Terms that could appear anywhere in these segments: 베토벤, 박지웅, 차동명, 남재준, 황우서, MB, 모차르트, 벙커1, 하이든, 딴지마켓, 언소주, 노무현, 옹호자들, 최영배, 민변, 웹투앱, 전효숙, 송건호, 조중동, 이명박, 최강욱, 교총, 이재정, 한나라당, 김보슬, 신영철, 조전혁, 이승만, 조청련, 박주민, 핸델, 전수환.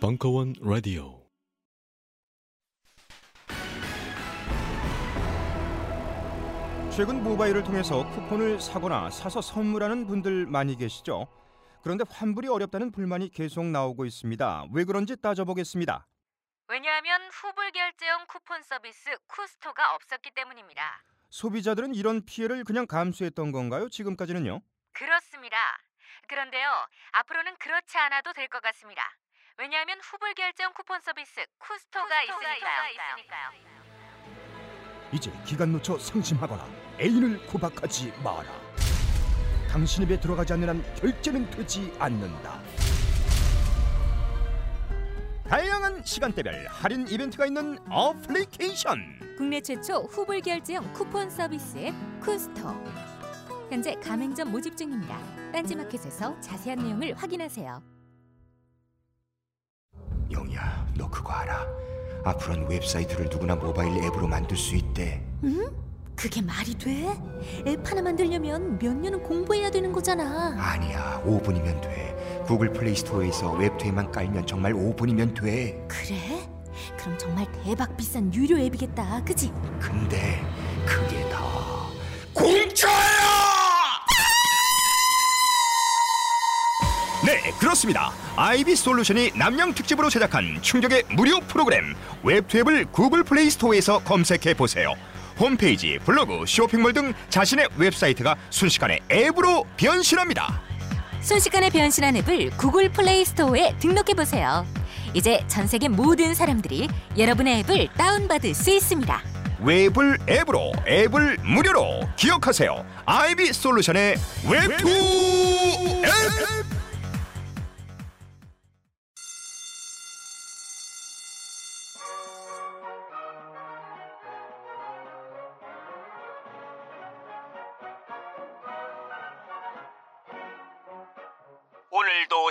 벙커원 라디오 최근 모바일을 통해서 쿠폰을 사거나 사서 선물하는 분들 많이 계시죠? 그런데 환불이 어렵다는 불만이 계속 나오고 있습니다. 왜 그런지 따져보겠습니다. 왜냐하면 후불 결제형 쿠폰 서비스 쿠스토가 없었기 때문입니다. 소비자들은 이런 피해를 그냥 감수했던 건가요? 지금까지는요? 그렇습니다. 그런데요, 앞으로는 그렇지 않아도 될 것 같습니다. 왜냐하면 후불 결제형 쿠폰 서비스 쿠스토가 있으니까요. 이제 기간 놓쳐 상심하거나 애인을 구박하지 마라. 당신 입에 들어가지 않는 한 결제는 되지 않는다. 다양한 시간대별 할인 이벤트가 있는 어플리케이션, 국내 최초 후불 결제형 쿠폰 서비스 앱 쿠스토. 현재 가맹점 모집 중입니다. 딴지마켓에서 자세한 내용을 확인하세요. 영희야, 너 그거 알아? 앞으로는 웹사이트를 누구나 모바일 앱으로 만들 수 있대. 응? 그게 말이 돼? 앱 하나 만들려면 몇 년은 공부해야 되는 거잖아. 아니야, 5분이면 돼. 구글 플레이스토어에서 웹투앱만 깔면 정말 5분이면 돼. 그래? 그럼 정말 대박 비싼 유료 앱이겠다, 그치? 근데 그게 다 공짜야! 네, 그렇습니다. 아이비 솔루션이 남양 특집으로 제작한 충격의 무료 프로그램 웹투앱을 구글 플레이 스토어에서 검색해 보세요. 홈페이지, 블로그, 쇼핑몰 등 자신의 웹사이트가 순식간에 앱으로 변신합니다. 순식간에 변신한 앱을 구글 플레이 스토어에 등록해 보세요. 이제 전 세계 모든 사람들이 여러분의 앱을 다운받을 수 있습니다. 웹을 앱으로, 앱을 무료로. 기억하세요. 아이비 솔루션의 웹투앱. 오늘도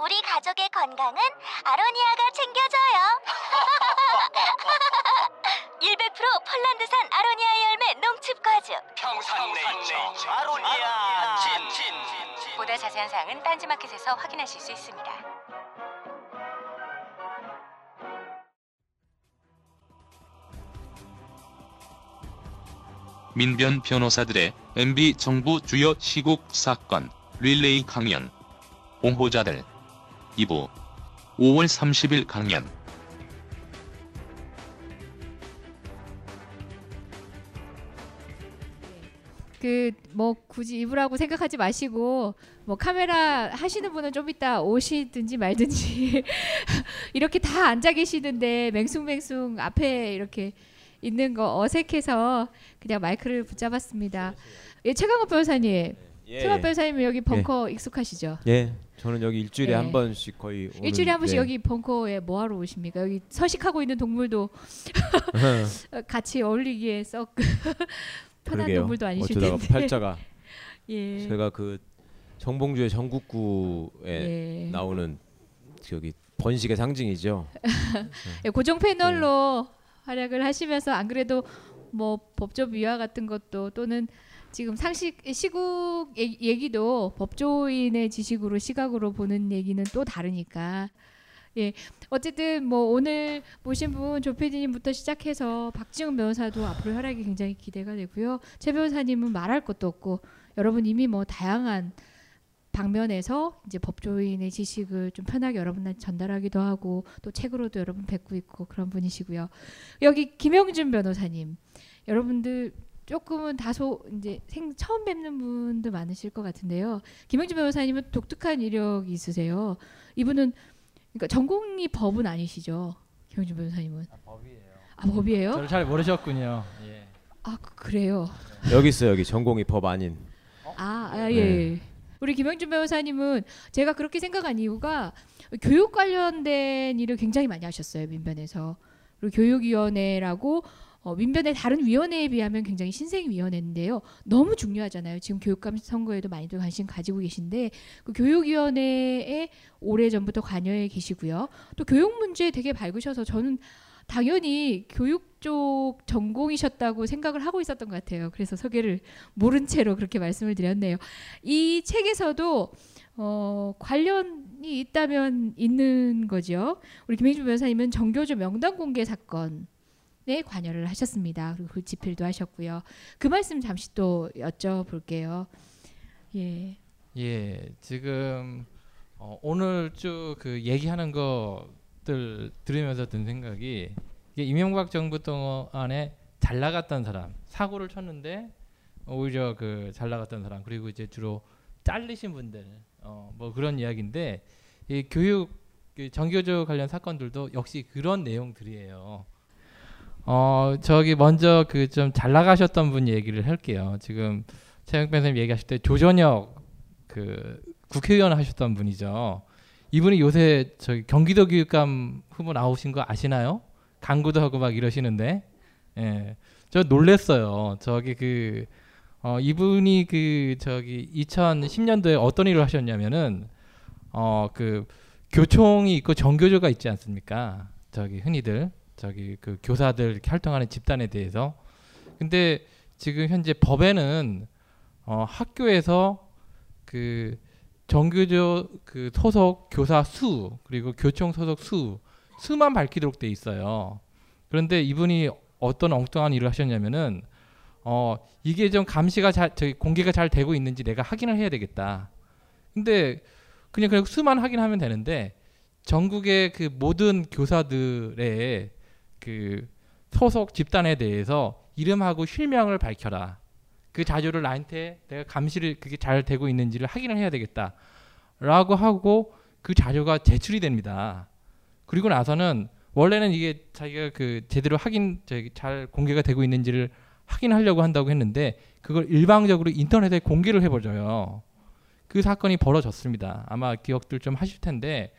우리 가족의 건강은 아로니아가 챙겨줘요. 100% 폴란드산 아로니아 열매 농축과즙 평산네이처 아로니아 진. 보다 자세한 사항은 딴지마켓에서 확인하실 수 있습니다. 민변 변호사들의 MB 정부 주요 시국 사건 릴레이 강연 옹호자들 2부 5월 30일 강연. 굳이 입으라고 생각하지 마시고 카메라 하시는 분은 좀 이따 오시든지 말든지 이렇게 다 앉아 계시는데 맹숭맹숭 앞에 이렇게 있는 거 어색해서 그냥 마이크를 붙잡았습니다. 예, 최강욱 변호사님. 예. 최강욱 변호사님 여기 벙커 익숙하시죠? 예. 저는 여기 일주일에 한 번씩 거의 오는, 일주일에 한 번씩 여기 벙커에 뭐 하러 오십니까? 여기 서식하고 있는 동물도 같이 어울리기에 썩 편한 동물도 아니실 텐데. 어쩌다가 팔자가 제가 그 정봉주의 전국구에 나오는 저기 번식의 상징이죠. 고정 패널로 활약을 하시면서 안 그래도 뭐 법조 위화 같은 것도 또는 지금 상식 시국 얘기도 법조인의 지식으로 시각으로 보는 얘기는 또 다르니까. 예, 어쨌든 뭐 오늘 모신 분 조PD님부터 시작해서 박지웅 변호사도 앞으로 활약이 굉장히 기대가 되고요. 최 변호사님은 말할 것도 없고 여러분 이미 뭐 다양한 방면에서 이제 법조인의 지식을 좀 편하게 여러분한테 전달하기도 하고 또 책으로도 여러분 뵙고 있고 그런 분이시고요. 여기 김영준 변호사님, 여러분들 조금은 다소 이제 처음 뵙는 분도 많으실 것 같은데요. 김영준 변호사님은 독특한 이력이 있으세요. 이분은 그러니까 전공이 법은 아니시죠, 김영준 변호사님은? 아, 법이에요. 아, 법이에요? 저를 잘 모르셨군요. 예. 아, 그래요. 여기 있어요. 여기 전공이 법 아닌. 아, 예. 네. 우리 김영준 변호사님은 제가 그렇게 생각한 이유가 교육 관련된 일을 굉장히 많이 하셨어요. 민변에서. 그리고 교육위원회라고 민변의 다른 위원회에 비하면 굉장히 신생위원회인데요. 너무 중요하잖아요. 지금 교육감 선거에도 많이들 관심 가지고 계신데 그 교육위원회에 오래전부터 관여해 계시고요. 또 교육 문제에 되게 밝으셔서 저는 당연히 교육 쪽 전공이셨다고 생각을 하고 있었던 것 같아요. 그래서 소개를 모른 채로 그렇게 말씀을 드렸네요. 이 책에서도 관련이 있다면 있는 거죠. 우리 김영준 변호사님은 정교조 명단 공개 사건에 관여를 하셨습니다. 그리고 그 집필도 하셨고요. 그 말씀 잠시 또 여쭤볼게요. 예. 예. 지금 오늘 쭉 그 얘기하는 것들 들으면서 든 생각이 이게 이명박 정부 동안에 잘 나갔던 사람, 사고를 쳤는데 오히려 그 잘 나갔던 사람, 그리고 이제 주로 잘리신 분들 뭐 그런 이야기인데 이 교육 정교조 관련 사건들도 역시 그런 내용들이에요. 저기 먼저 그 좀 잘 나가셨던 분 얘기를 할게요. 지금 최영배 선생님 얘기하실 때 조전혁 그 국회의원 하셨던 분이죠. 이분이 요새 저기 경기도 교육감 후보 나오신 거 아시나요? 강구도 하고 막 이러시는데, 예, 저 놀랬어요. 저기 그 이분이 그 저기 2010년도에 어떤 일을 하셨냐면은 그 교총이 있고 정교조가 있지 않습니까? 저기 흔히들 저기 그 교사들 이렇게 활동하는 집단에 대해서. 근데 지금 현재 법에는 학교에서 그 정교조 그 소속 교사 수 그리고 교총 소속 수만 밝히도록 돼 있어요. 그런데 이분이 어떤 엉뚱한 일을 하셨냐면은 이게 좀 감시가 저기 공개가 잘 되고 있는지 내가 확인을 해야 되겠다. 근데 그냥 수만 확인하면 되는데 전국의 그 모든 교사들의 그 소속 집단에 대해서 이름하고 실명을 밝혀라. 그 자료를 나한테 내가 감시를 그게 잘 되고 있는지를 확인을 해야 되겠다라고 하고 그 자료가 제출이 됩니다. 그리고 나서는 원래는 이게 자기가 그 제대로 확인 잘 공개가 되고 있는지를 확인하려고 한다고 했는데 그걸 일방적으로 인터넷에 공개를 해버려요. 그 사건이 벌어졌습니다. 아마 기억들 좀 하실 텐데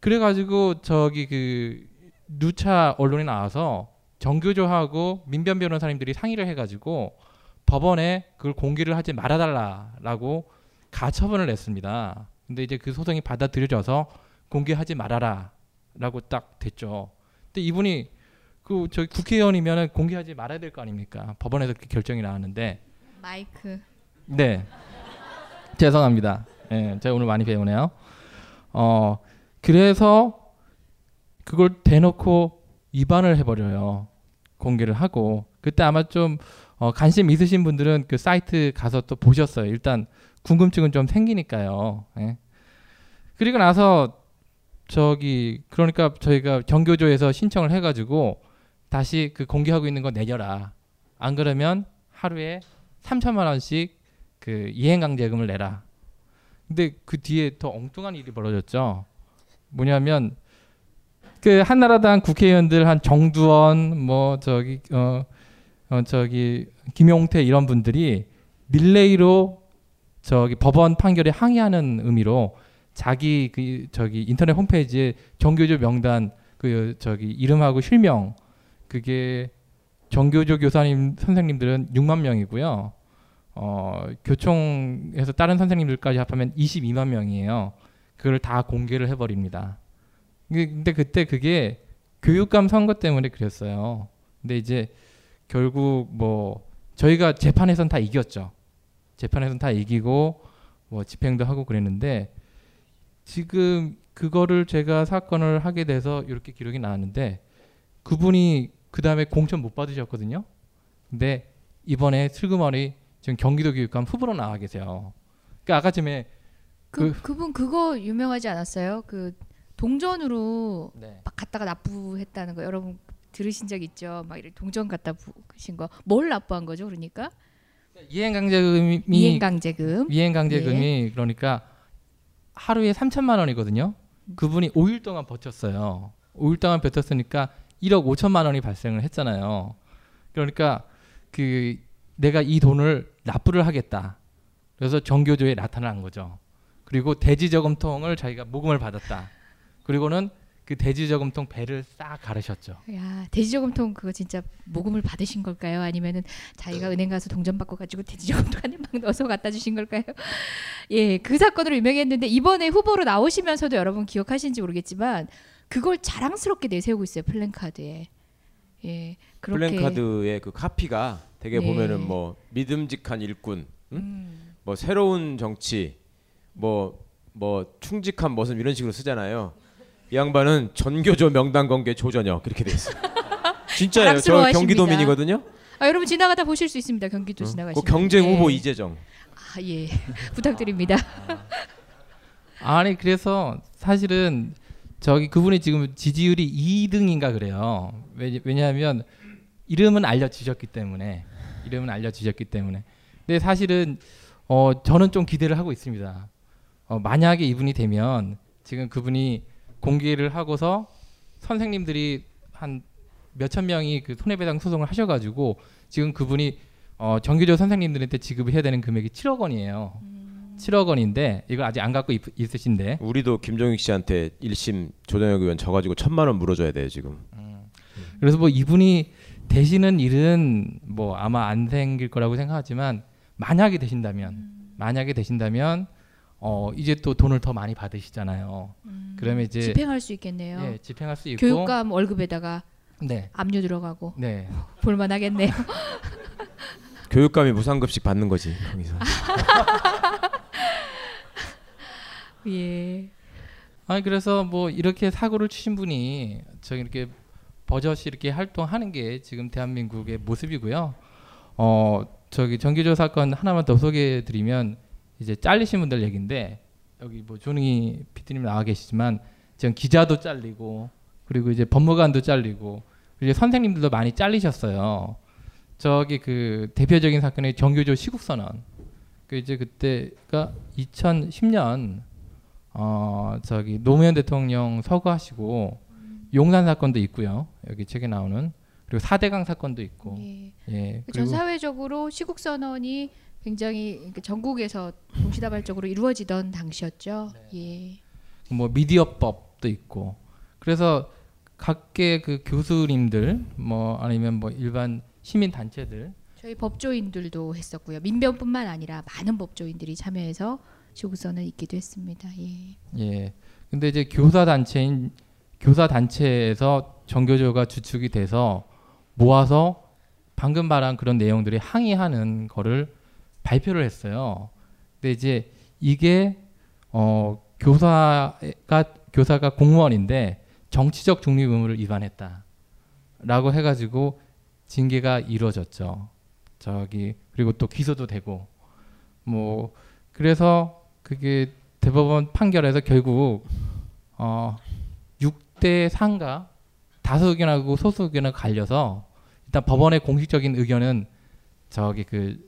그래가지고 저기 그 누차 언론에 나와서 정교조하고 민변 변호사님들이 상의를 해가지고 법원에 그걸 공개를 하지 말아달라라고 가처분을 냈습니다. 근데 이제 그 소송이 받아들여져서 공개하지 말아라라고 딱 됐죠. 근데 이분이 그 저희 국회의원이면은 공개하지 말아야 될 거 아닙니까? 법원에서 그 결정이 나왔는데. 마이크. 네. 죄송합니다. 네, 제가 오늘 많이 배우네요. 그래서 그걸 대놓고 위반을 해버려요. 공개를 하고 그때 아마 좀 관심 있으신 분들은 그 사이트 가서 또 보셨어요. 일단 궁금증은 좀 생기니까요. 네. 그리고 나서 저기 그러니까 저희가 정교조에서 신청을 해가지고. 다시 그 공개하고 있는 거 내려라. 안 그러면 하루에 3,000만 원씩 그 이행강제금을 내라. 근데 그 뒤에 더 엉뚱한 일이 벌어졌죠. 뭐냐면 그 한나라당 국회의원들 한 정두원 뭐 저기 저기 김용태 이런 분들이 릴레이로 저기 법원 판결에 항의하는 의미로 자기 그 저기 인터넷 홈페이지에 정교조 명단 그 저기 이름하고 실명 그게 정교조 교사님 선생님들은 6만 명이고요. 교총에서 다른 선생님들까지 합하면 22만 명이에요. 그걸 다 공개를 해버립니다. 근데 그때 그게 교육감 선거 때문에 그랬어요. 근데 이제 결국 뭐 저희가 재판에선 다 이겼죠. 재판에선 다 이기고 뭐 집행도 하고 그랬는데 지금 그거를 제가 사건을 하게 돼서 이렇게 기록이 나왔는데 그분이 그 다음에 공천 못 받으셨거든요. 근데 이번에 슬그머니 지금 경기도 교육감 후보로 나와 계세요. 그러니까 아까 전에 그분 그거 유명하지 않았어요? 그 동전으로 네. 막 갖다가 납부했다는 거 여러분 들으신 적 있죠? 막 이렇게 동전 갖다 부신 거 뭘 납부한 거죠? 그러니까 이행강제금이 예. 그러니까 하루에 3,000만 원이거든요. 그분이 5일 동안 버텼어요. 5일 동안 버텼으니까 1억 5천만 원이 발생을 했잖아요. 그러니까 그 내가 이 돈을 납부를 하겠다. 그래서 정교조에 나타난 거죠. 그리고 대지저금통을 자기가 모금을 받았다. 그리고는 그 대지저금통 배를 싹 가르셨죠. 야, 대지저금통 그거 진짜 모금을 받으신 걸까요? 아니면은 자기가 은행 가서 동전 바꿔 가지고 대지저금통 안에 막 넣어서 갖다 주신 걸까요? 예, 그 사건으로 유명했는데 이번에 후보로 나오시면서도 여러분 기억하시는지 모르겠지만 그걸 자랑스럽게 내세우고 있어요, 플랜카드에. 예, 그렇게. 플랜카드의 그 카피가 되게 예. 보면은 뭐 믿음직한 일꾼, 응? 뭐 새로운 정치, 뭐 충직한 모습 이런 식으로 쓰잖아요. 이 양반은 전교조 명단 공개 조전혁 그렇게 돼 있어요. 진짜예요. 저 경기도민이거든요. 아, 여러분 지나가다 보실 수 있습니다. 경기도 지나가시면. 그 경쟁 후보 예. 이재정. 아 예, 부탁드립니다. 아니 그래서 사실은 저기 그분이 지금 지지율이 2등인가 그래요. 왜냐하면 이름은 알려주셨기 때문에. 근데 사실은 저는 좀 기대를 하고 있습니다. 만약에 이분이 되면 지금 그분이 공개를 하고서 선생님들이 한 몇천 명이 그 손해배상 소송을 하셔가지고 지금 그분이 정규조 선생님들한테 지급을 해야 되는 금액이 7억 원이에요. 7억 원인데 이걸 아직 안 갖고 있으신데. 우리도 김종익 씨한테 1심 조전혁 의원 져가지고 1,000만 원 물어줘야 돼요 지금. 그래서 뭐 이분이 되시는 일은 뭐 아마 안 생길 거라고 생각하지만 만약에 되신다면 이제 또 돈을 더 많이 받으시잖아요. 그러면 이제 집행할 수 있겠네요. 네, 집행할 수 있고 교육감 월급에다가 네. 압류 들어가고 네. 볼만하겠네요. 교육감이 무상급식 받는 거지 거기서. 예. 아니 그래서 뭐 이렇게 사고를 치신 분이 저기 이렇게 버젓이 이렇게 활동하는 게 지금 대한민국의 모습이고요. 저기 정규조 사건 하나만 더 소개해드리면 이제 잘리신 분들 얘기인데 여기 뭐 조능희 PD님 나와 계시지만 지금 기자도 잘리고 그리고 이제 법무관도 잘리고 이제 선생님들도 많이 잘리셨어요. 저기 그 대표적인 사건이 정규조 시국선언. 그 이제 그때가 2010년 저기 노무현 대통령 서거하시고 용산 사건도 있고요. 여기 책에 나오는 그리고 4대강 사건도 있고. 예. 예. 전 사회적으로 시국선언이 굉장히 전국에서 동시다발적으로 이루어지던 당시였죠. 네. 예. 뭐 미디어법도 있고. 그래서 각계 그 교수님들 뭐 아니면 뭐 일반 시민 단체들 저희 법조인들도 했었고요. 민변뿐만 아니라 많은 법조인들이 참여해서 시국선언이 있기도 했습니다. 예. 예. 근데 이제 교사 단체에서 정교조가 주축이 돼서 모아서 방금 말한 그런 내용들이 항의하는 거를 발표를 했어요. 근데 이제 이게 교사가 공무원인데 정치적 중립 의무를 위반했다라고 해가지고 징계가 이루어졌죠. 저기 그리고 또 기소도 되고 뭐 그래서 그게 대법원 판결에서 결국 6대 3가 다수 의견하고 소수 의견을 갈려서 일단 법원의 공식적인 의견은 저기 그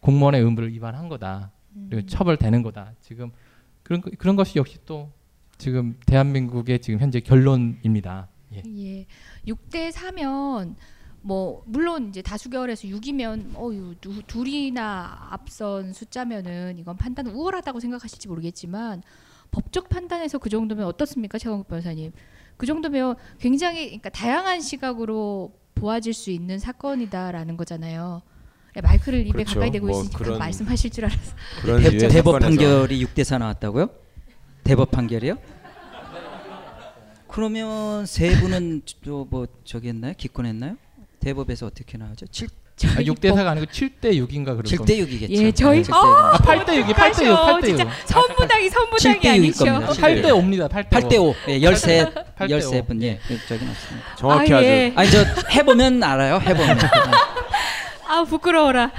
공무원의 의무를 위반한 거다. 그리고 처벌되는 거다. 지금 그런 것이 역시 또 지금 대한민국의 지금 현재 결론입니다. 예. 예. 6대 4면 뭐 물론 이제 다수결에서 6이면 둘이나 앞선 숫자면은 이건 판단 우월하다고 생각하실지 모르겠지만 법적 판단에서 그 정도면 어떻습니까, 최강욱 변호사님? 그 정도면 굉장히 그러니까 다양한 시각으로 보아질 수 있는 사건이다라는 거잖아요. 마이크를 입에 그렇죠. 가까이 대고 있으니까 그런 말씀하실 줄 알았어. 대법 판결이 6대 4 나왔다고요? 대법 판결이요? 그러면 세 분은 뭐 저기 했나요? 기권했나요? 대법에서 어떻게 나왔죠? 6대 4가 아니고 7대 6인가 그럴 겁니다. 7대 6이겠죠. 예, 저희 8대 6. 진짜 선분당이 아니죠. 8대 5입니다. 8대 5. 예, 13분. 예. 저기 맞습니다. 정확히 아주. 아니 저 해보면 알아요. 해보면. 아 부끄러워라.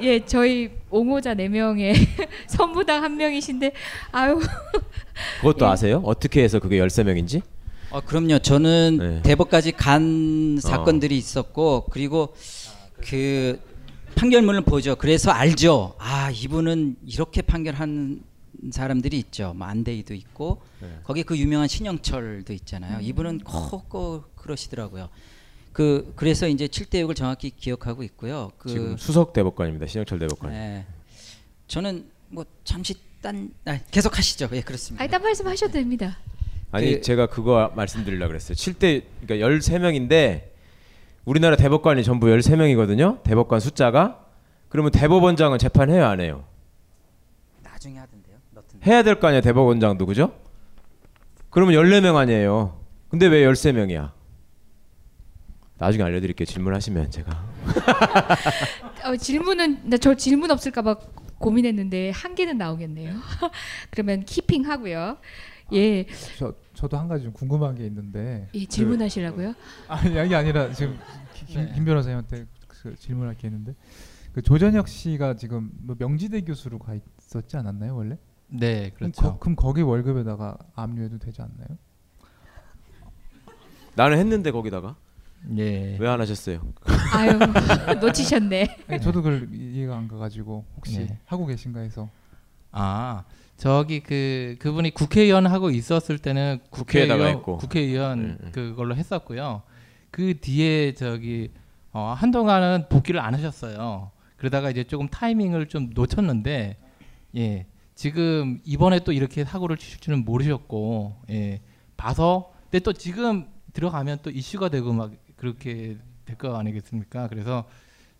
예, 저희 옹호자 4명에 선부당 1명이신데 아유. 그것도 예. 아세요? 어떻게 해서 그게 13명인지? 그럼요. 저는 네. 대법까지 간 사건들이 있었고 그리고 그 판결문을 보죠. 그래서 알죠. 아 이분은 이렇게 판결한 사람들이 있죠. 뭐 안대희도 있고 네. 거기 그 유명한 신영철도 있잖아요. 이분은 그러시더라고요. 그래서 이제 7대6을 정확히 기억하고 있고요. 지금 수석 대법관입니다. 신영철 대법관. 네. 저는 뭐 잠시 계속 하시죠. 예, 그렇습니다. 딴 말씀 하셔도 됩니다. 아니 제가 그거 말씀드리려고 그랬어요. 7대 그러니까 13명인데 우리나라 대법관이 전부 13명이거든요. 대법관 숫자가. 그러면 대법원장은 재판해요, 안 해요? 나중에 하던데요. 해야 될 거 아니야, 대법원장도. 그죠? 그러면 14명 아니에요. 근데 왜 13명이야? 나중에 알려드릴게요. 질문하시면 제가. 질문은 저 질문 없을까봐 고민했는데 한 개는 나오겠네요. 그러면 키핑하고요. 예. 저도 한 가지 좀 궁금한 게 있는데. 예, 질문하시라고요? 아니 아니라 지금 김 변호사님한테 질문할 게 있는데 조전혁 씨가 지금 뭐 명지대 교수로 가 있었지 않았나요 원래? 네, 그렇죠. 그럼 거기 월급에다가 압류해도 되지 않나요? 나는 했는데 거기다가. 예. 왜 안 하셨어요? 아유 놓치셨네. 아니, 저도 그걸 이해가 안 가가지고 혹시 네. 하고 계신가 해서. 아 저기 그분이 국회의원 하고 있었을 때는 국회에다가 했고 국회의원 그걸로 했었고요. 그 뒤에 저기 한동안은 복귀를 안 하셨어요. 그러다가 이제 조금 타이밍을 좀 놓쳤는데 예 지금 이번에 또 이렇게 사고를 치실지는 모르셨고 예 봐서 근데 또 지금 들어가면 또 이슈가 되고 막 그렇게 될 거 아니겠습니까? 그래서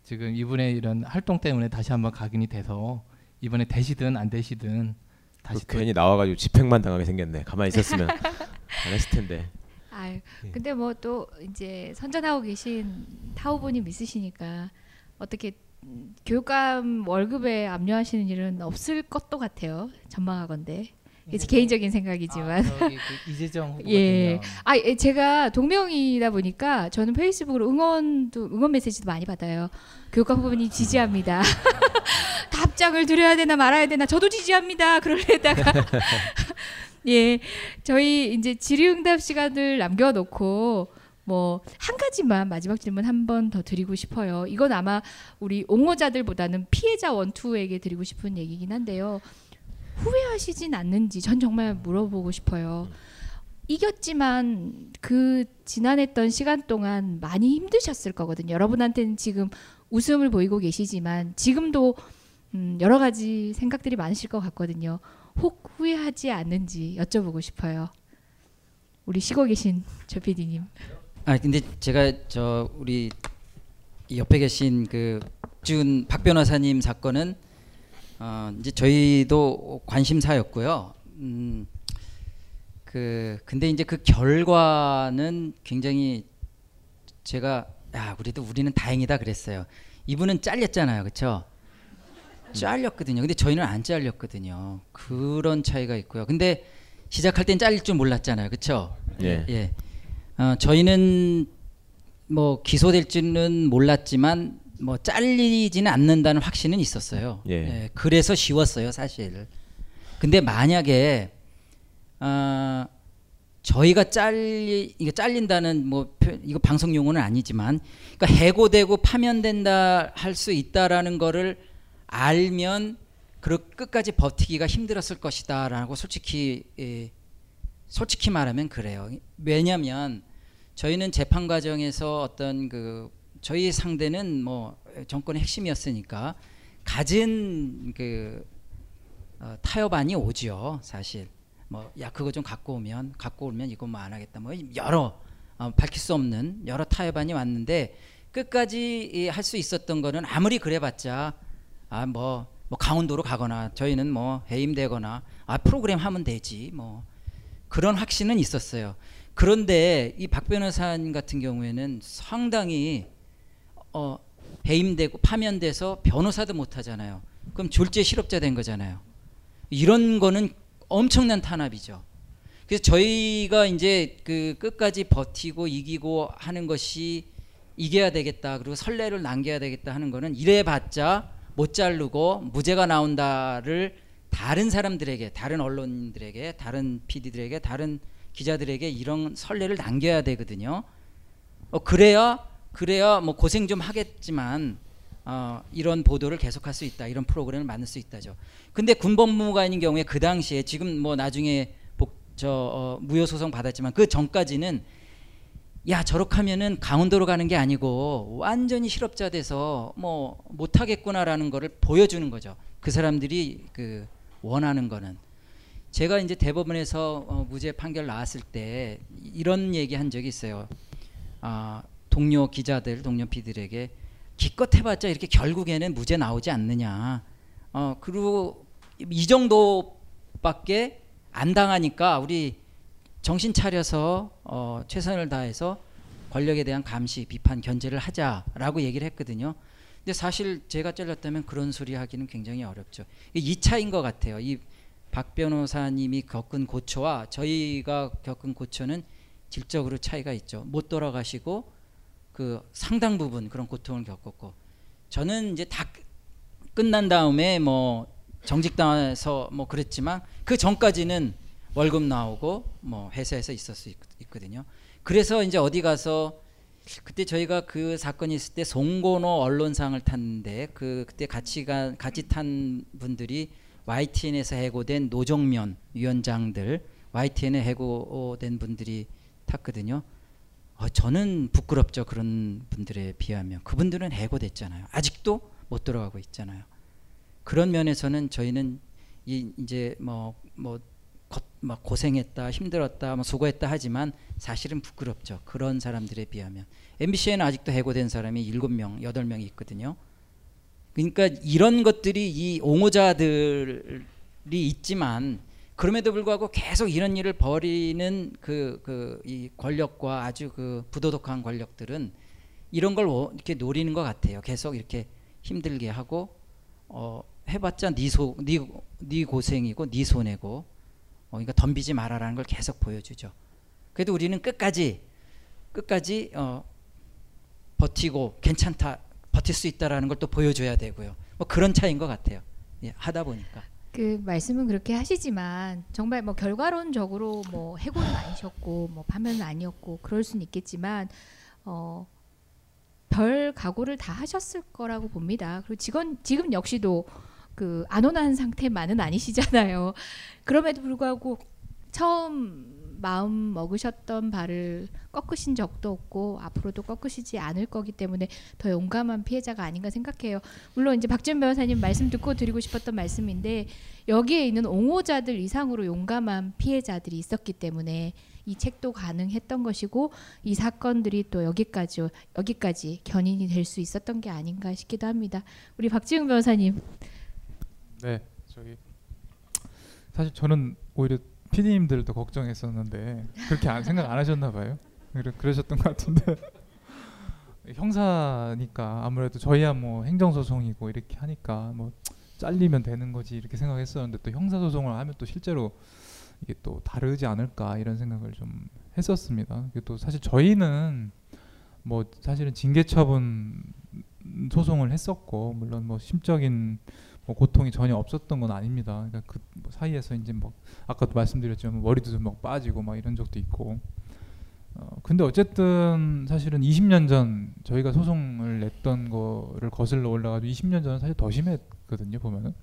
지금 이분의 이런 활동 때문에 다시 한번 각인이 돼서 이번에 되시든 안 되시든 다시 괜히 나와가지고 집행만 당하게 생겼네. 가만히 있었으면 안 했을 텐데. 아유, 근데 뭐 또 이제 선전하고 계신 타오보님 있으시니까 어떻게 교육감 월급에 압류하시는 일은 없을 것도 같아요. 전망하건대. 이제 개인적인 생각이지만 이재정 후보거든요. 예. 제가 동명이다 보니까 저는 페이스북으로 응원 메시지도 많이 받아요. 교육감 후보님 지지합니다. 답장을 드려야 되나 말아야 되나 저도 지지합니다. 그러려다가 예, 저희 이제 질의응답 시간을 남겨놓고 뭐 한 가지만 마지막 질문 한 번 더 드리고 싶어요. 이건 아마 우리 옹호자들보다는 피해자 원투에게 드리고 싶은 얘기긴 한데요. 후회하시진 않는지 전 정말 물어보고 싶어요. 이겼지만 그 지난했던 시간 동안 많이 힘드셨을 거거든요. 여러분한테는 지금 웃음을 보이고 계시지만 지금도 여러 가지 생각들이 많으실 것 같거든요. 혹 후회하지 않는지 여쭤보고 싶어요. 우리 쉬고 계신 조 PD님. 근데 제가 우리 옆에 계신 박지훈 박 변호사님 사건은 이제 저희도 관심사였고요. 근데 이제 그 결과는 굉장히 제가 우리는 다행이다 그랬어요. 이분은 잘렸잖아요, 그렇죠? 잘렸거든요. 근데 저희는 안 잘렸거든요. 그런 차이가 있고요. 근데 시작할 땐 잘릴 줄 몰랐잖아요, 그렇죠? 예. 예. 저희는 뭐 기소될지는 몰랐지만. 뭐 잘리지는 않는다는 확신은 있었어요. 예. 예, 그래서 쉬웠어요, 사실. 근데 만약에 저희가 잘린다는 뭐 이거 방송 용어는 아니지만, 그러니까 해고되고 파면된다 할 수 있다라는 거를 알면 끝까지 버티기가 힘들었을 것이다라고 솔직히 말하면 그래요. 왜냐하면 저희는 재판 과정에서 어떤 저희 상대는 뭐 정권의 핵심이었으니까 가진 타협안이 오지요, 사실. 뭐 그거 좀 갖고 오면 이거 뭐 안 하겠다. 뭐 여러 밝힐 수 없는 여러 타협안이 왔는데 끝까지 할 수 있었던 거는 아무리 그래봤자 뭐 강원도로 가거나 저희는 뭐 해임되거나 프로그램 하면 되지 뭐 그런 확신은 있었어요. 그런데 이 박 변호사님 같은 경우에는 상당히 해임되고 파면돼서 변호사도 못하잖아요. 그럼 졸지에 실업자 된 거잖아요. 이런 거는 엄청난 탄압이죠. 그래서 저희가 이제 끝까지 버티고 이기고 하는 것이 이겨야 되겠다. 그리고 선례를 남겨야 되겠다 하는 거는 이래봤자 못 자르고 무죄가 나온다를 다른 사람들에게, 다른 언론인들에게, 다른 PD들에게, 다른 기자들에게 이런 선례를 남겨야 되거든요. 그래야 뭐 고생 좀 하겠지만 이런 보도를 계속할 수 있다, 이런 프로그램을 만들 수 있다죠. 근데 군법무관인 경우에 그 당시에 지금 뭐 나중에 무효 소송 받았지만 그 전까지는 야 저렇게 하면은 강원도로 가는 게 아니고 완전히 실업자 돼서 뭐 못하겠구나라는 거를 보여주는 거죠. 그 사람들이 그 원하는 거는. 제가 이제 대법원에서 무죄 판결 나왔을 때 이런 얘기 한 적이 있어요. 아, 동료 기자들, 동료 피들에게 기껏 해봤자 이렇게 결국에는 무죄 나오지 않느냐. 그리고 이 정도밖에 안 당하니까 우리 정신 차려서 최선을 다해서 권력에 대한 감시, 비판, 견제를 하자라고 얘기를 했거든요. 근데 사실 제가 잘렸다면 그런 소리 하기는 굉장히 어렵죠. 이 차인 것 같아요. 이 박 변호사님이 겪은 고초와 저희가 겪은 고초는 질적으로 차이가 있죠. 못 돌아가시고 그 상당 부분 그런 고통을 겪었고, 저는 이제 다 끝난 다음에 뭐 정직당해서 뭐 그랬지만 그 전까지는 월급 나오고 뭐 회사에서 있었거든요. 그래서 이제 어디 가서 그때 저희가 그 사건이 있을 때 송건호 언론상을 탔는데 그때 같이 탄 분들이 YTN에서 해고된 노정면 위원장들, YTN에 해고된 분들이 탔거든요. 저는 부끄럽죠. 그런 분들에 비하면 그분들은 해고됐잖아요. 아직도 못 돌아가고 있잖아요. 그런 면에서는 저희는 이제 막 고생했다, 힘들었다, 뭐 수고했다 하지만 사실은 부끄럽죠. 그런 사람들에 비하면. MBC에는 아직도 해고된 사람이 7명, 8명이 있거든요. 그러니까 이런 것들이 이 옹호자들이 있지만 그럼에도 불구하고 계속 이런 일을 벌이는 이 권력과 아주 그 부도덕한 권력들은 이런 걸 이렇게 노리는 것 같아요. 계속 이렇게 힘들게 하고 해봤자 네 고생이고 네 손해고 그러니까 덤비지 말아라는 걸 계속 보여주죠. 그래도 우리는 끝까지 버티고 괜찮다, 버틸 수 있다라는 걸 또 보여줘야 되고요. 뭐 그런 차이인 것 같아요. 예, 하다 보니까. 그 말씀은 그렇게 하시지만 정말 뭐 결과론적으로 뭐 해고는 아니셨고 뭐 파면은 아니었고 그럴 수는 있겠지만 별 각오를 다 하셨을 거라고 봅니다. 그리고 지금 역시도 그 안온한 상태만은 아니시잖아요. 그럼에도 불구하고 처음 마음 먹으셨던 바를 꺾으신 적도 없고 앞으로도 꺾으시지 않을 거기 때문에 더 용감한 피해자가 아닌가 생각해요. 물론 이제 박지웅 변호사님 말씀 듣고 드리고 싶었던 말씀인데 여기에 있는 옹호자들 이상으로 용감한 피해자들이 있었기 때문에 이 책도 가능했던 것이고 이 사건들이 또 여기까지 견인이 될 수 있었던 게 아닌가 싶기도 합니다. 우리 박지웅 변호사님. 네, 사실 저는 오히려 PD님들도 걱정했었는데 그렇게 생각 안 하셨나 봐요. 그러셨던 것 같은데 형사니까 아무래도 저희야 뭐 행정소송이고 이렇게 하니까 뭐 잘리면 되는 거지 이렇게 생각했었는데 또 형사소송을 하면 또 실제로 이게 또 다르지 않을까 이런 생각을 좀 했었습니다. 또 사실 저희는 뭐 사실은 징계처분 소송을 했었고 물론 뭐 심적인 뭐 고통이 전혀 없었던 건 아닙니다. 그러니까 그 사이에서 이제 막 아까도 말씀드렸지만 머리도 좀 막 빠지고 막 이런 적도 있고. 근데 어쨌든 사실은 20년 전 저희가 소송을 냈던 거를 거슬러 올라가도 20년 전은 사실 더 심했거든요. 보면은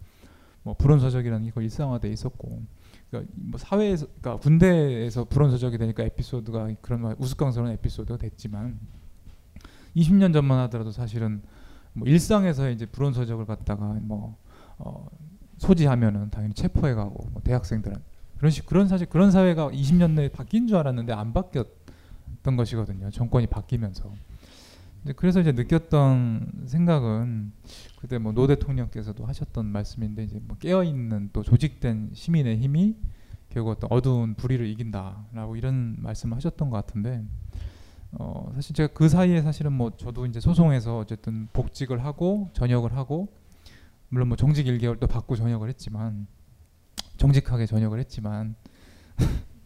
뭐 불온서적이라는 게 거의 일상화돼 있었고, 그러니까 뭐 사회에서, 그러니까 군대에서 불온서적이 되니까 에피소드가 그런 우스꽝스러운 에피소드가 됐지만 20년 전만 하더라도 사실은 뭐 일상에서 이제 불온서적을 갖다가 뭐 소지하면은 당연히 체포해 가고 뭐 대학생들은 그런 사회가 20년 내에 바뀐 줄 알았는데 안 바뀌었던 것이거든요. 정권이 바뀌면서. 근데 그래서 이제 느꼈던 생각은 그때 뭐 노 대통령께서도 하셨던 말씀인데 이제 뭐 깨어 있는 또 조직된 시민의 힘이 결국 어떤 어두운 불의를 이긴다라고 이런 말씀을 하셨던 것 같은데 사실 제가 그 사이에 사실은 뭐 저도 이제 소송에서 어쨌든 복직을 하고 전역을 하고 물론 뭐 정직 1개월도 받고 전역을 했지만 정직하게 전역을 했지만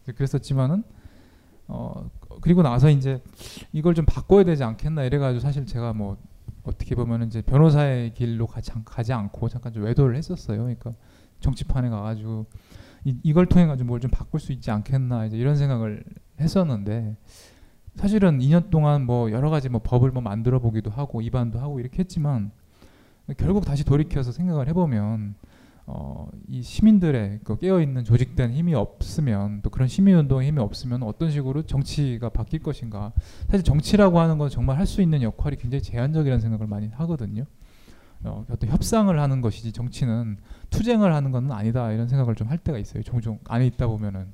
그랬었지만은 그리고 나서 이제 이걸 좀 바꿔야 되지 않겠나 이래가지고 사실 제가 뭐 어떻게 보면은 이제 변호사의 길로 가지 않고 잠깐 좀 외도를 했었어요. 그러니까 정치판에 가가지고 이걸 통해 가지고 뭘 좀 바꿀 수 있지 않겠나 이제 이런 생각을 했었는데. 사실은 2년 동안 뭐 여러 가지 뭐 법을 뭐 만들어 보기도 하고 위반도 하고 이렇게 했지만 결국 다시 돌이켜서 생각을 해보면 이 시민들의 그 깨어있는 조직된 힘이 없으면, 또 그런 시민운동의 힘이 없으면 어떤 식으로 정치가 바뀔 것인가. 사실 정치라고 하는 건 정말 할 수 있는 역할이 굉장히 제한적이라는 생각을 많이 하거든요. 어떤 협상을 하는 것이지 정치는 투쟁을 하는 건 아니다, 이런 생각을 좀 할 때가 있어요. 종종 안에 있다 보면은.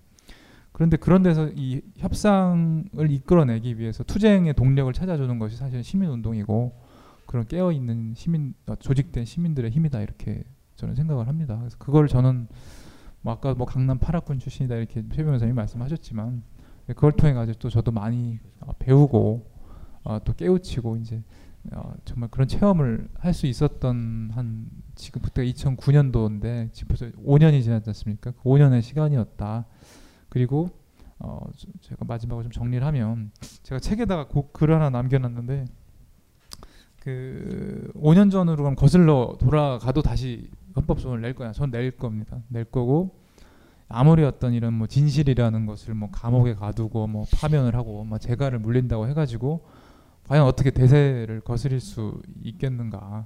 그런데 그런 데서 이 협상을 이끌어내기 위해서 투쟁의 동력을 찾아주는 것이 사실 시민운동이고, 그런 깨어있는 시민, 조직된 시민들의 힘이다, 이렇게 저는 생각을 합니다. 그래서 그걸 저는 뭐 아까 뭐 강남 8학군 출신이다 이렇게 최 변호사님이 말씀하셨지만, 그걸 통해 가지고 또 저도 많이 배우고 또 깨우치고 이제 정말 그런 체험을 할 수 있었던, 한 지금 그때 2009년도인데 지금 벌써 5년이 지났지 않습니까? 그 5년의 시간이었다. 그리고 제가 마지막으로 좀 정리를 하면, 제가 책에다가 글 하나 남겨놨는데, 그 5년 전으로 그럼 거슬러 돌아가도 다시 헌법소원을 낼 거냐? 전 낼 겁니다. 낼 거고, 아무리 어떤 이런 뭐 진실이라는 것을 뭐 감옥에 가두고 뭐 파면을 하고 뭐 재갈을 물린다고 해가지고 과연 어떻게 대세를 거스릴 수 있겠는가?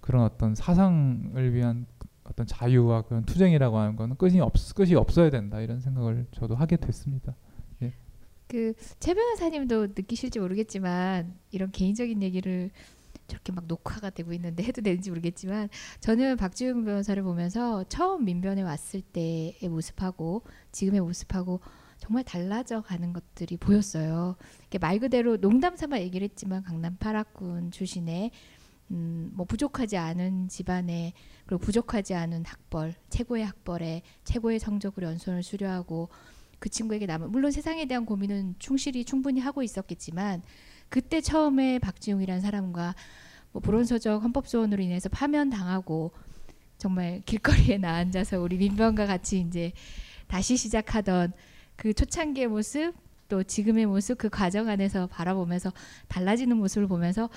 그런 어떤 사상을 위한 어떤 자유와 그런 투쟁이라고 하는 거는 끝이 없어야 된다, 이런 생각을 저도 하게 됐습니다. 예. 그 최 변호사님도 느끼실지 모르겠지만, 이런 개인적인 얘기를 저렇게 막 녹화가 되고 있는데 해도 되는지 모르겠지만, 저는 박지웅 변호사를 보면서 처음 민변에 왔을 때의 모습하고 지금의 모습하고 정말 달라져 가는 것들이 보였어요. 말 그대로 농담 삼아 얘기를 했지만, 강남 8학군 출신의 뭐 부족하지 않은 집안에, 그리고 부족하지 않은 학벌, 최고의 학벌에 최고의 성적으로 연수원을 수료하고, 그 친구에게 남은, 물론 세상에 대한 고민은 충실히 충분히 하고 있었겠지만, 그때 처음에 박지웅이라는 사람과 뭐 불온서적 헌법소원으로 인해서 파면당하고 정말 길거리에 나앉아서 우리 민변과 같이 이제 다시 시작하던 그 초창기의 모습, 또 지금의 모습, 그 과정 안에서 바라보면서 달라지는 모습을 보면서,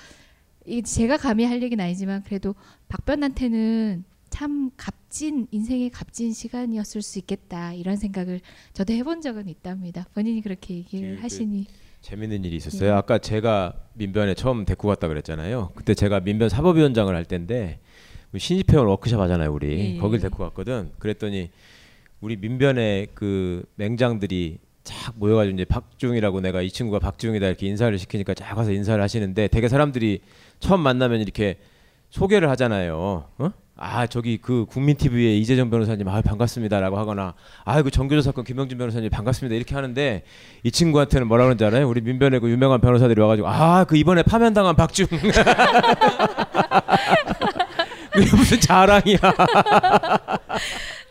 이 제가 감히 할 얘기는 아니지만 그래도 박변한테는 참 값진, 인생의 값진 시간이었을 수 있겠다, 이런 생각을 저도 해본 적은 있답니다. 본인이 그렇게 얘기를 하시니. 재밌는 일이 있었어요. 예. 아까 제가 민변에 처음 데리고 갔다 그랬잖아요. 그때 제가 민변 사법위원장을 할 때인데, 신입회원 워크숍 하잖아요 우리. 예. 거길 데리고 갔거든. 그랬더니 우리 민변의 그 맹장들이 쫙 모여가지고 이제 박지웅이라고, 내가 이 친구가 박지웅이다 이렇게 인사를 시키니까 쫙 와서 인사를 하시는데, 되게 사람들이 처음 만나면 이렇게 소개를 하잖아요. 어? 아, 저기 그 국민TV의 이재정 변호사님, 아 반갑습니다라고 하거나, 아 그 정교조 사건 김영준 변호사님 반갑습니다 이렇게 하는데, 이 친구한테는 뭐라 그러는지 알아요? 우리 민변의 그 유명한 변호사들이 와가지고, 아 그 이번에 파면당한 박지웅. 이게 무슨 자랑이야.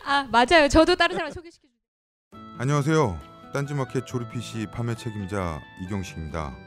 아 맞아요. 저도 다른 사람 소개시켜주세요. 안녕하세요. 딴지마켓 조립 PC 판매 책임자 이경식입니다.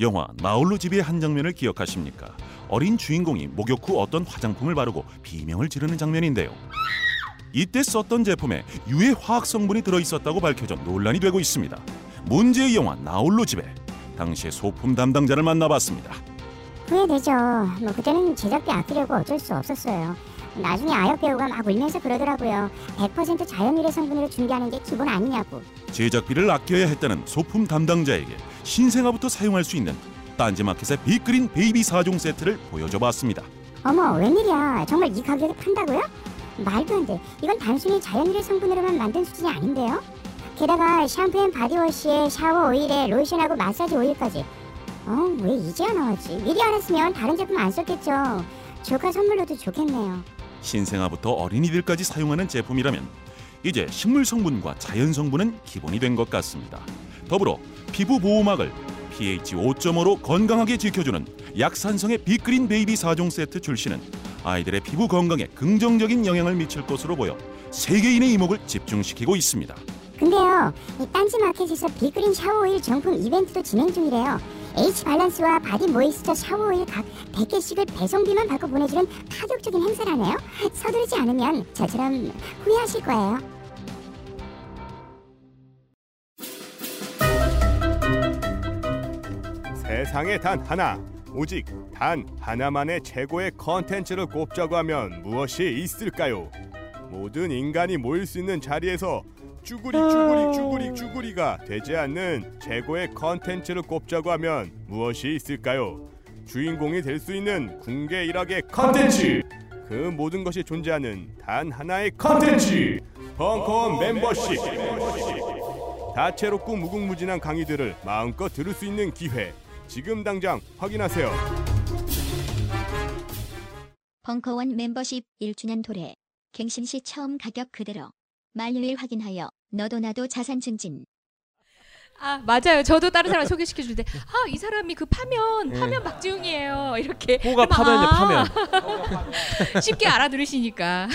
영화 나홀로 집의 한 장면을 기억하십니까? 어린 주인공이 목욕 후 어떤 화장품을 바르고 비명을 지르는 장면인데요. 이때 썼던 제품에 유해 화학 성분이 들어있었다고 밝혀져 논란이 되고 있습니다. 문제의 영화 나홀로 집에 당시의 소품 담당자를 만나봤습니다. 후회되죠. 뭐 그때는 제작비 아끼려고 어쩔 수 없었어요. 나중에 아역 배우가 막 울면서 그러더라고요. 100% 자연 유래 성분으로 준비하는 게 기본 아니냐고. 제작비를 아껴야 했다는 소품 담당자에게 신생아부터 사용할 수 있는 딴지마켓의 빅그린 베이비 4종 세트를 보여줘봤습니다. 어머, 웬일이야. 정말 이 가격에 판다고요? 말도 안 돼. 이건 단순히 자연 유래 성분으로만 만든 수준이 아닌데요. 게다가 샴푸앤 바디워시에 샤워 오일에 로션하고 마사지 오일까지. 왜 이제야 나왔지? 미리 알았으면 다른 제품 안 썼겠죠. 조카 선물로도 좋겠네요. 신생아부터 어린이들까지 사용하는 제품이라면 이제 식물 성분과 자연 성분은 기본이 된 것 같습니다. 더불어 피부 보호막을 pH 5.5로 건강하게 지켜주는 약산성의 빅그린 베이비 4종 세트 출시는 아이들의 피부 건강에 긍정적인 영향을 미칠 것으로 보여 세계인의 이목을 집중시키고 있습니다. 근데요, 이 딴지마켓에서 빅그린 샤워오일 정품 이벤트도 진행 중이래요. H발란스와 바디 모이스처 샤워오일 각 100개씩을 배송비만 받고 보내주는 파격적인 행사라네요. 서두르지 않으면 저처럼 후회하실 거예요. 세상에 단 하나, 오직 단 하나만의 최고의 컨텐츠를 꼽자고 하면 무엇이 있을까요? 모든 인간이 모일 수 있는 자리에서 쭈구리가 되지 않는 최고의 컨텐츠를 꼽자고 하면 무엇이 있을까요? 주인공이 될 수 있는 궁계 일학의 컨텐츠! 그 모든 것이 존재하는 단 하나의 컨텐츠! 벙커원 멤버십! 다채롭고 무궁무진한 강의들을 마음껏 들을 수 있는 기회! 지금 당장 확인하세요! 벙커원 멤버십 1주년 도래 갱신시 처음 가격 그대로 만료일 확인하여 너도 나도 자산 증진. 아 맞아요. 저도 다른 사람 소개시켜 줄 때 아 이 사람이 그 파면 박지웅이에요. 이렇게 호가 파면이요. 파면. 쉽게 알아들으시니까.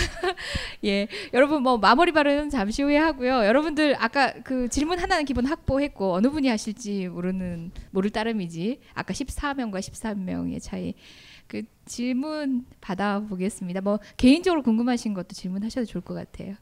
예, 여러분 뭐 마무리 발언은 잠시 후에 하고요. 여러분들 아까 그 질문 하나는 기본 확보했고 어느 분이 하실지 모를 따름이지. 아까 14명과 13명의 차이. 그 질문 받아보겠습니다. 뭐 개인적으로 궁금하신 것도 질문하셔도 좋을 것 같아요.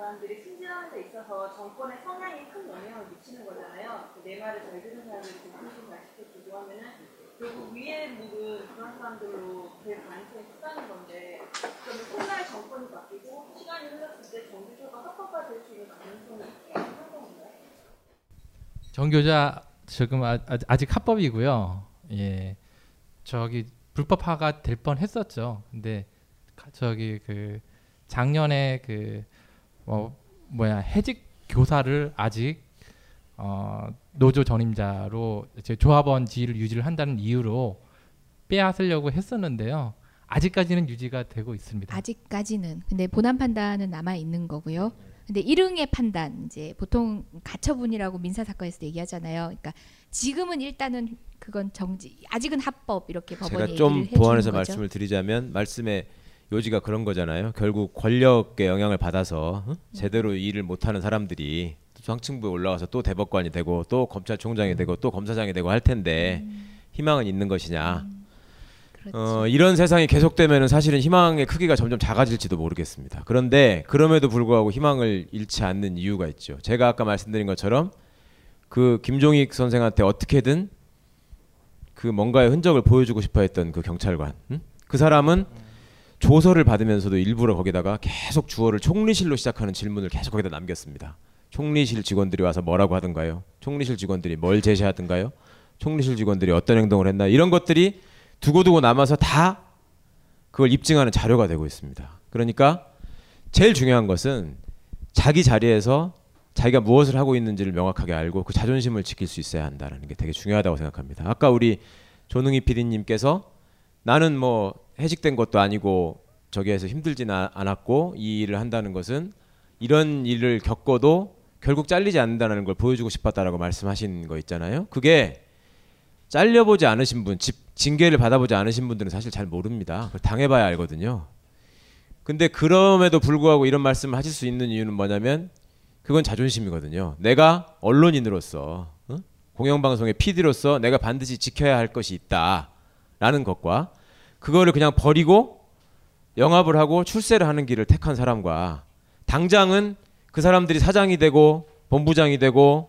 사람들이 신지하는 데 있어서 정권의 성향이 큰 영향을 미치는 거잖아요. 내 말을 잘 듣는 사람들이 공통을 잘 시켜주고 하면은 결국 위에 묵은 그런 사람들로 될 가능성이 크다는 건데, 그러면 훗날 정권이 바뀌고 시간이 흘렀을 때 정규조가 합법화 될 수 있는 가능성이 큰 건가요? 정규자 지금 아직 합법이고요. 예, 저기 불법화가 될 뻔했었죠. 근데 저기 그 작년에 그 해직 교사를 아직 노조 전임자로 조합원 지위를 유지를 한다는 이유로 빼앗으려고 했었는데요. 아직까지는 유지가 되고 있습니다. 아직까지는. 근데 본안 판단은 남아 있는 거고요. 근데 일응의 판단, 이제 보통 가처분이라고 민사 사건에서 얘기하잖아요. 그러니까 지금은 일단은 그건 정지, 아직은 합법 이렇게 법원이 얘기를 해주는 거죠. 제가 좀 보완해서 말씀을 드리자면 말씀에 요지가 그런 거잖아요. 결국 권력의 영향을 받아서 제대로 일을 못하는 사람들이 상층부에 올라가서 또 대법관이 되고 또 검찰총장이 되고 또 검사장이 되고 할 텐데 희망은 있는 것이냐. 이런 세상이 계속되면 사실은 희망의 크기가 점점 작아질지도 모르겠습니다. 그런데 그럼에도 불구하고 희망을 잃지 않는 이유가 있죠. 제가 아까 말씀드린 것처럼 그 김종익 선생한테 어떻게든 그 뭔가의 흔적을 보여주고 싶어 했던 그 경찰관. 그 사람은 조서를 받으면서도 일부러 거기다가 계속 주어를 총리실로 시작하는 질문을 계속 거기다 남겼습니다. 총리실 직원들이 와서 뭐라고 하던가요? 총리실 직원들이 뭘 제시하던가요? 총리실 직원들이 어떤 행동을 했나? 이런 것들이 두고두고 남아서 다 그걸 입증하는 자료가 되고 있습니다. 그러니까 제일 중요한 것은 자기 자리에서 자기가 무엇을 하고 있는지를 명확하게 알고 그 자존심을 지킬 수 있어야 한다는 게 되게 중요하다고 생각합니다. 아까 우리 조능희 PD님께서 나는 뭐 해직된 것도 아니고 저기에서 힘들진 않았고 이 일을 한다는 것은 이런 일을 겪어도 결국 잘리지 않는다는 걸 보여주고 싶었다라고 말씀하신 거 있잖아요. 그게 잘려보지 않으신 분, 징계를 받아보지 않으신 분들은 사실 잘 모릅니다. 그걸 당해봐야 알거든요. 근데 그럼에도 불구하고 이런 말씀을 하실 수 있는 이유는 뭐냐면 그건 자존심이거든요. 내가 언론인으로서 공영방송의 PD로서 내가 반드시 지켜야 할 것이 있다라는 것과 그거를 그냥 버리고 영합을 하고 출세를 하는 길을 택한 사람과 당장은 그 사람들이 사장이 되고 본부장이 되고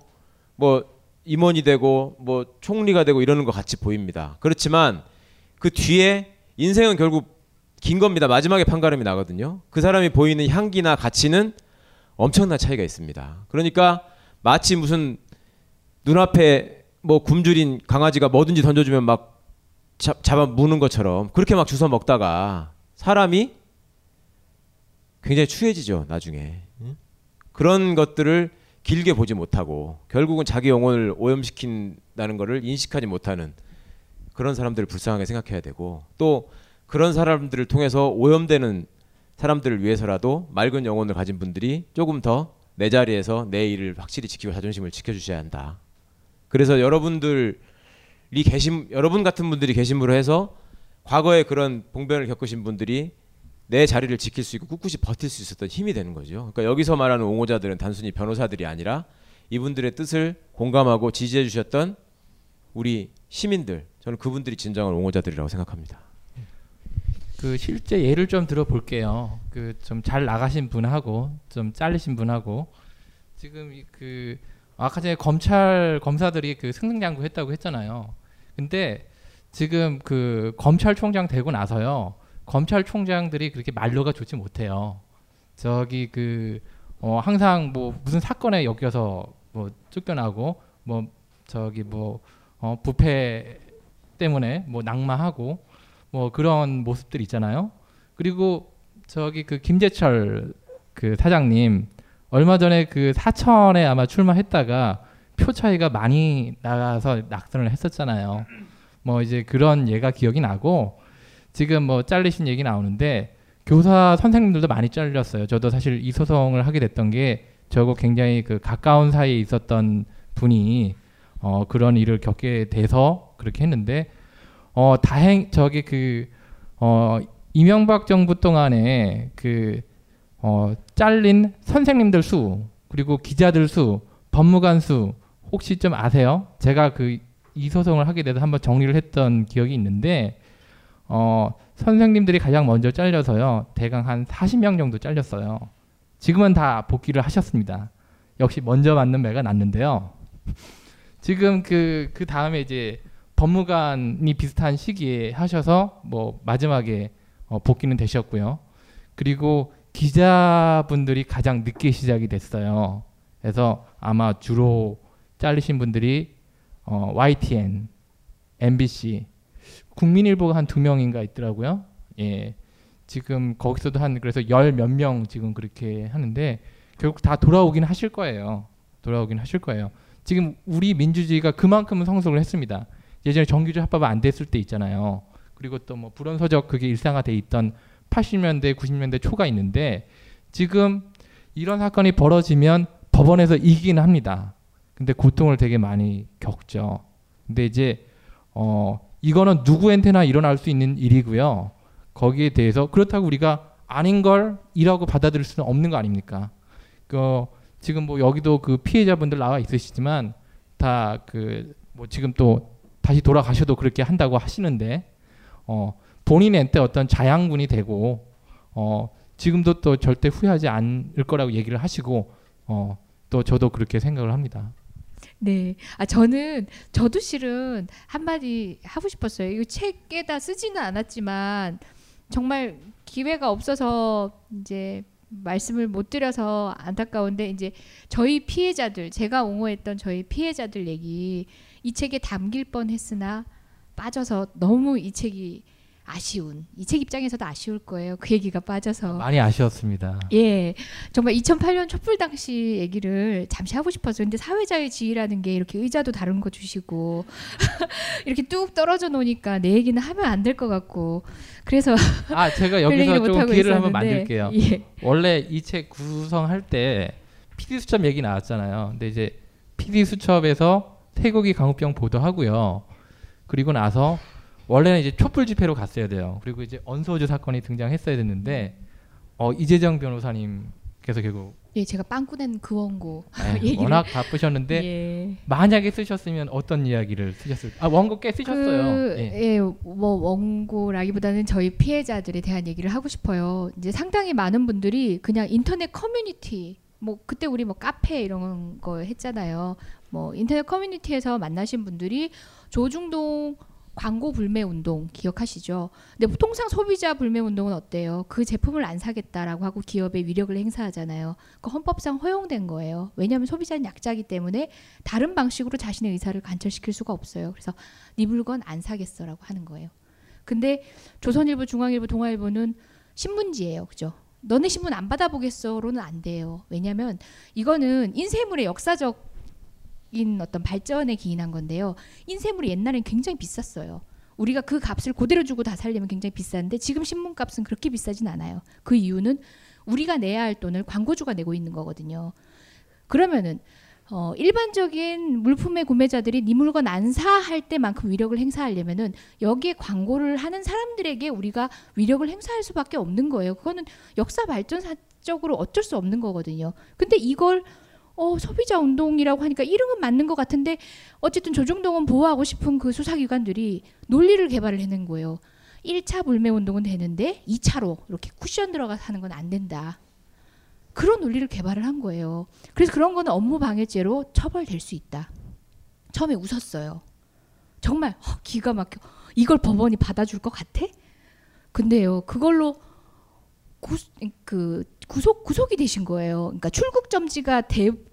뭐 임원이 되고 뭐 총리가 되고 이러는 것 같이 보입니다. 그렇지만 그 뒤에 인생은 결국 긴 겁니다. 마지막에 판가름이 나거든요. 그 사람이 보이는 향기나 가치는 엄청난 차이가 있습니다. 그러니까 마치 무슨 눈앞에 뭐 굶주린 강아지가 뭐든지 던져주면 막 잡아 무는 것처럼 그렇게 막 주워 먹다가 사람이 굉장히 추해지죠 나중에. 그런 것들을 길게 보지 못하고 결국은 자기 영혼을 오염시킨다는 것을 인식하지 못하는 그런 사람들을 불쌍하게 생각해야 되고, 또 그런 사람들을 통해서 오염되는 사람들을 위해서라도 맑은 영혼을 가진 분들이 조금 더 내 자리에서 내 일을 확실히 지키고 자존심을 지켜주셔야 한다. 그래서 여러분 같은 분들이 계심으로 해서 과거에 그런 봉변을 겪으신 분들이 내 자리를 지킬 수 있고 꿋꿋이 버틸 수 있었던 힘이 되는 거죠. 그러니까 여기서 말하는 옹호자들은 단순히 변호사들이 아니라 이분들의 뜻을 공감하고 지지해 주셨던 우리 시민들, 저는 그분들이 진정한 옹호자들이라고 생각합니다. 그 실제 예를 좀 들어볼게요. 그 좀 잘 나가신 분하고 좀 잘리신 분하고, 지금 그 아까 전에 검찰 검사들이 그 승승장구했다고 했잖아요. 근데 지금 그 검찰총장 되고 나서요, 검찰총장들이 그렇게 말로가 좋지 못해요. 저기 그 항상 뭐 무슨 사건에 엮여서 뭐 쫓겨나고 뭐 저기 뭐 부패 때문에 뭐 낙마하고 뭐 그런 모습들 있잖아요. 그리고 저기 그 김재철 그 사장님 얼마 전에 그 사천에 아마 출마했다가 표 차이가 많이 나가서 낙선을 했었잖아요. 뭐 이제 그런 예가 기억이 나고, 지금 뭐 잘리신 얘기 나오는데 교사 선생님들도 많이 잘렸어요. 저도 사실 이 소송을 하게 됐던 게 저하고 굉장히 그 가까운 사이에 있었던 분이 그런 일을 겪게 돼서 그렇게 했는데, 다행 저기 그 이명박 정부 동안에 그 잘린 선생님들 수, 그리고 기자들 수, 법무관 수 혹시 좀 아세요? 제가 그 이 소송을 하게 돼서 한번 정리를 했던 기억이 있는데, 선생님들이 가장 먼저 잘려서요. 대강 한 40명 정도 잘렸어요. 지금은 다 복귀를 하셨습니다. 역시 먼저 맞는 매가 났는데요. 지금 그 다음에 이제 법무관이 비슷한 시기에 하셔서 뭐 마지막에 복귀는 되셨고요. 그리고 기자분들이 가장 늦게 시작이 됐어요. 그래서 아마 주로 잘리신 분들이 YTN, MBC, 국민일보가 한 2명인가 있더라고요. 예, 지금 거기서도 한 그래서 10몇 명 지금 그렇게 하는데 결국 다 돌아오긴 하실 거예요. 돌아오긴 하실 거예요. 지금 우리 민주주의가 그만큼은 성숙을 했습니다. 예전에 정규직 합법 안 됐을 때 있잖아요. 그리고 또 뭐 불언서적 그게 일상화돼 있던 80년대, 90년대 초가 있는데, 지금 이런 사건이 벌어지면 법원에서 이기긴 합니다. 근데 고통을 되게 많이 겪죠. 근데 이제 이거는 누구한테나 일어날 수 있는 일이고요. 거기에 대해서 그렇다고 우리가 아닌 걸 이라고 받아들일 수는 없는 거 아닙니까? 지금 뭐 여기도 그 피해자분들 나와 있으시지만 다 그 뭐 지금 또 다시 돌아가셔도 그렇게 한다고 하시는데, 본인한테 어떤 자양분이 되고 지금도 또 절대 후회하지 않을 거라고 얘기를 하시고, 또 저도 그렇게 생각을 합니다. 네, 저도 실은 한마디 하고 싶었어요. 이 책에다 쓰지는 않았지만 정말 기회가 없어서 이제 말씀을 못 드려서 안타까운데, 이제 저희 피해자들, 제가 옹호했던 저희 피해자들 얘기 이 책에 담길 뻔했으나 빠져서 너무 이 책이 아쉬운, 이 책 입장에서도 아쉬울 거예요. 그 얘기가 빠져서 많이 아쉬웠습니다. 예, 정말 2008년 촛불 당시 얘기를 잠시 하고 싶어서. 근데 사회자의 지위라는 게 이렇게 의자도 다른 거 주시고 이렇게 뚝 떨어져 놓으니까 내 얘기는 하면 안 될 것 같고, 그래서 제가 여기서 좀 기회를 한번 만들게요. 예. 원래 이 책 구성할 때 PD 수첩 얘기 나왔잖아요. 근데 이제 PD 수첩에서 태국이 강우병 보도하고요. 그리고 나서 원래는 이제 촛불 집회로 갔어야 돼요. 그리고 이제 언소주 사건이 등장했어야 됐는데, 이재정 변호사님께서 결국 제가 빵꾸낸 그 원고 워낙 바쁘셨는데 만약에 쓰셨으면 어떤 이야기를 쓰셨을까요? 원고 꽤 쓰셨어요. 뭐 원고라기보다는 저희 피해자들에 대한 얘기를 하고 싶어요. 이제 상당히 많은 분들이 그냥 인터넷 커뮤니티, 뭐 그때 우리 뭐 카페 이런 거 했잖아요. 뭐 인터넷 커뮤니티에서 만나신 분들이 조중동 광고 불매운동 기억하시죠? 근데 통상 소비자 불매운동은 어때요? 그 제품을 안 사겠다라고 하고 기업의 위력을 행사하잖아요. 그 헌법상 허용된 거예요. 왜냐하면 소비자는 약자이기 때문에 다른 방식으로 자신의 의사를 관철시킬 수가 없어요. 그래서 네 물건 안 사겠어라고 하는 거예요. 근데 조선일보, 중앙일보, 동아일보는 신문지예요, 그죠? 너네 신문 안 받아보겠어로는 안 돼요. 왜냐하면 이거는 인쇄물의 역사적인 어떤 발전에 기인한 건데요. 인쇄물이 옛날엔 굉장히 비쌌어요. 우리가 그 값을 그대로 주고 다 살려면 굉장히 비싼데 지금 신문값은 그렇게 비싸진 않아요. 그 이유는 우리가 내야 할 돈을 광고주가 내고 있는 거거든요. 그러면은 일반적인 물품의 구매자들이 네 물건 안 사 할 때만큼 위력을 행사하려면은 여기에 광고를 하는 사람들에게 우리가 위력을 행사할 수밖에 없는 거예요. 그거는 역사 발전사적으로 어쩔 수 없는 거거든요. 근데 이걸 소비자 운동이라고 하니까 이름은 맞는 것 같은데 어쨌든 조중동은 보호하고 싶은 그 수사기관들이 논리를 개발을 해낸 거예요. 1차 불매운동은 되는데 2차로 이렇게 쿠션 들어가서 하는 건 안 된다. 그런 논리를 개발을 한 거예요. 그래서 그런 거는 업무방해죄로 처벌될 수 있다. 처음에 웃었어요. 정말 기가 막혀. 이걸 법원이 받아줄 것 같아? 근데요. 그걸로 구속이 되신 거예요. 그러니까 출국점지가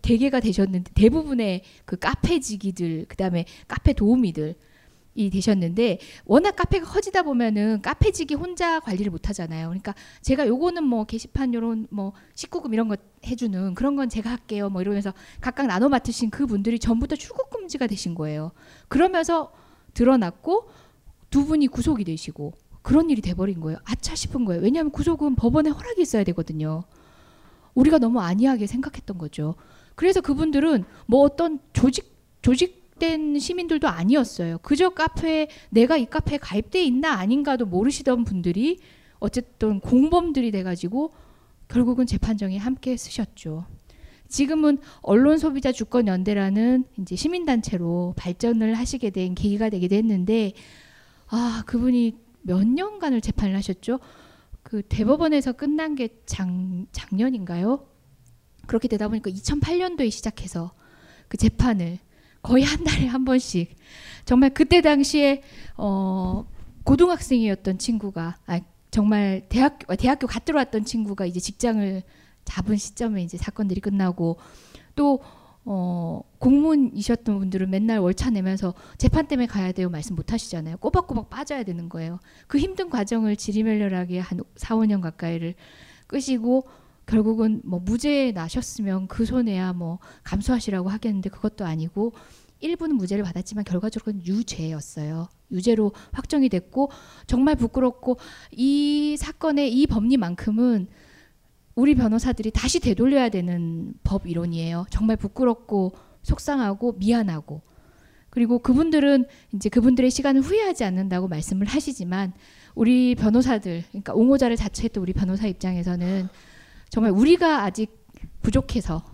대개가 되셨는데 대부분의 그 카페지기들 그다음에 카페 도우미들 이 되셨는데 워낙 카페가 커지다 보면은 카페지기 혼자 관리를 못 하잖아요. 그러니까 제가 요거는 뭐 게시판 요런 뭐 19금 이런 거 해주는 그런 건 제가 할게요. 뭐 이러면서 각각 나눠 맡으신 그 분들이 전부 다 출국금지가 되신 거예요. 그러면서 드러났고 두 분이 구속이 되시고 그런 일이 돼버린 거예요. 아차 싶은 거예요. 왜냐하면 구속은 법원의 허락이 있어야 되거든요. 우리가 너무 안이하게 생각했던 거죠. 그래서 그분들은 뭐 어떤 조직된 시민들도 아니었어요. 그저 카페에 내가 이 카페에 가입돼 있나 아닌가도 모르시던 분들이 어쨌든 공범들이 돼가지고 결국은 재판정에 함께 쓰셨죠. 지금은 언론소비자주권연대라는 이제 시민단체로 발전을 하시게 된 계기가 되기도 했는데 그분이 몇 년간을 재판을 하셨죠. 그 대법원에서 끝난 게 작년인가요? 그렇게 되다 보니까 2008년도에 시작해서 그 재판을 거의 한 달에 한 번씩 정말 그때 당시에 고등학생이었던 친구가 정말 대학교 갓 들어왔던 친구가 이제 직장을 잡은 시점에 이제 사건들이 끝나고 또 공무원이셨던 분들은 맨날 월차 내면서 재판 때문에 가야 돼요 말씀 못 하시잖아요. 꼬박꼬박 빠져야 되는 거예요. 그 힘든 과정을 지리멸렬하게 한 4, 5년 가까이를 끄시고 결국은 뭐 무죄 나셨으면 그 손해야 뭐 감수하시라고 하겠는데 그것도 아니고 일부는 무죄를 받았지만 결과적으로는 유죄였어요. 유죄로 확정이 됐고 정말 부끄럽고 이 사건의 이 법리만큼은 우리 변호사들이 다시 되돌려야 되는 법 이론이에요. 정말 부끄럽고 속상하고 미안하고 그리고 그분들은 이제 그분들의 시간을 후회하지 않는다고 말씀을 하시지만 우리 변호사들 그러니까 옹호자를 자처했던 우리 변호사 입장에서는 정말 우리가 아직 부족해서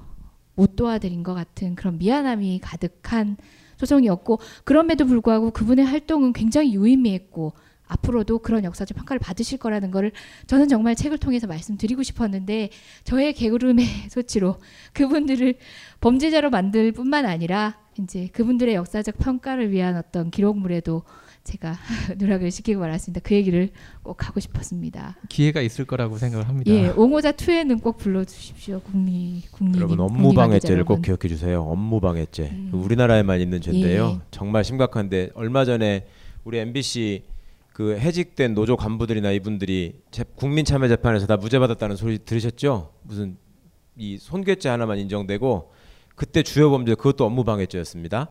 못 도와드린 것 같은 그런 미안함이 가득한 소송이었고 그럼에도 불구하고 그분의 활동은 굉장히 유의미했고 앞으로도 그런 역사적 평가를 받으실 거라는 거를 저는 정말 책을 통해서 말씀드리고 싶었는데 저의 게으름의 소치로 그분들을 범죄자로 만들 뿐만 아니라 이제 그분들의 역사적 평가를 위한 어떤 기록물에도 제가 노력을 시키고 말았습니다. 그 얘기를 꼭 하고 싶었습니다. 기회가 있을 거라고 생각을 합니다. 예, 옹호자 2에는 꼭 불러주십시오. 국민 여러분 업무방해죄를 꼭 기억해 주세요. 업무방해죄 우리나라에만 있는 죄인데요. 예. 정말 심각한데 얼마 전에 우리 MBC 그 해직된 노조 간부들이나 이분들이 국민참여재판에서 다 무죄 받았다는 소리 들으셨죠? 무슨 이 손괴죄 하나만 인정되고 그때 주요 범죄 그것도 업무방해죄였습니다.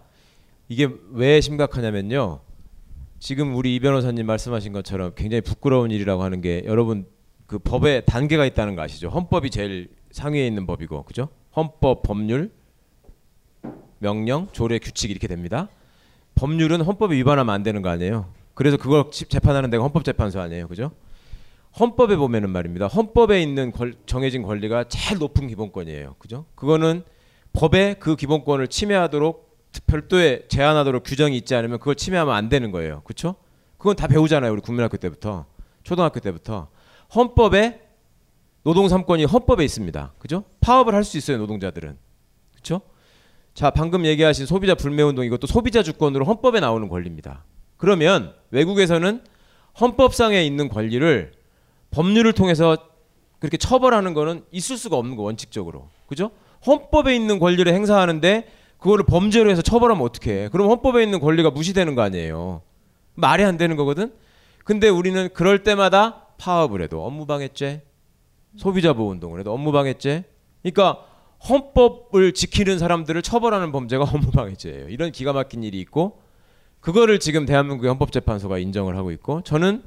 이게 왜 심각하냐면요. 지금 우리 이 변호사님 말씀하신 것처럼 굉장히 부끄러운 일이라고 하는 게 여러분 그 법에 단계가 있다는 거 아시죠? 헌법이 제일 상위에 있는 법이고 그죠? 헌법, 법률, 명령, 조례, 규칙 이렇게 됩니다. 법률은 헌법에 위반하면 안 되는 거 아니에요? 그래서 그걸 재판하는 데가 헌법재판소 아니에요, 그죠? 헌법에 보면은 말입니다. 헌법에 있는 정해진 권리가 제일 높은 기본권이에요, 그죠? 그거는 법에 그 기본권을 침해하도록 별도의 제한하도록 규정이 있지 않으면 그걸 침해하면 안 되는 거예요. 그렇죠? 그건 다 배우잖아요. 우리 국민학교 때부터. 초등학교 때부터. 헌법에 노동 3권이 헌법에 있습니다. 그렇죠? 파업을 할 수 있어요. 노동자들은. 그렇죠? 자, 방금 얘기하신 소비자 불매운동 이것도 소비자 주권으로 헌법에 나오는 권리입니다. 그러면 외국에서는 헌법상에 있는 권리를 법률을 통해서 그렇게 처벌하는 거는 있을 수가 없는 거 원칙적으로. 그렇죠? 헌법에 있는 권리를 행사하는데 그거를 범죄로 해서 처벌하면 어떡해. 그럼 헌법에 있는 권리가 무시되는 거 아니에요. 말이 안 되는 거거든. 근데 우리는 그럴 때마다 파업을 해도 업무방해죄, 소비자보호 운동을 해도 업무방해죄. 그러니까 헌법을 지키는 사람들을 처벌하는 범죄가 업무방해죄예요. 이런 기가 막힌 일이 있고 그거를 지금 대한민국의 헌법재판소가 인정을 하고 있고 저는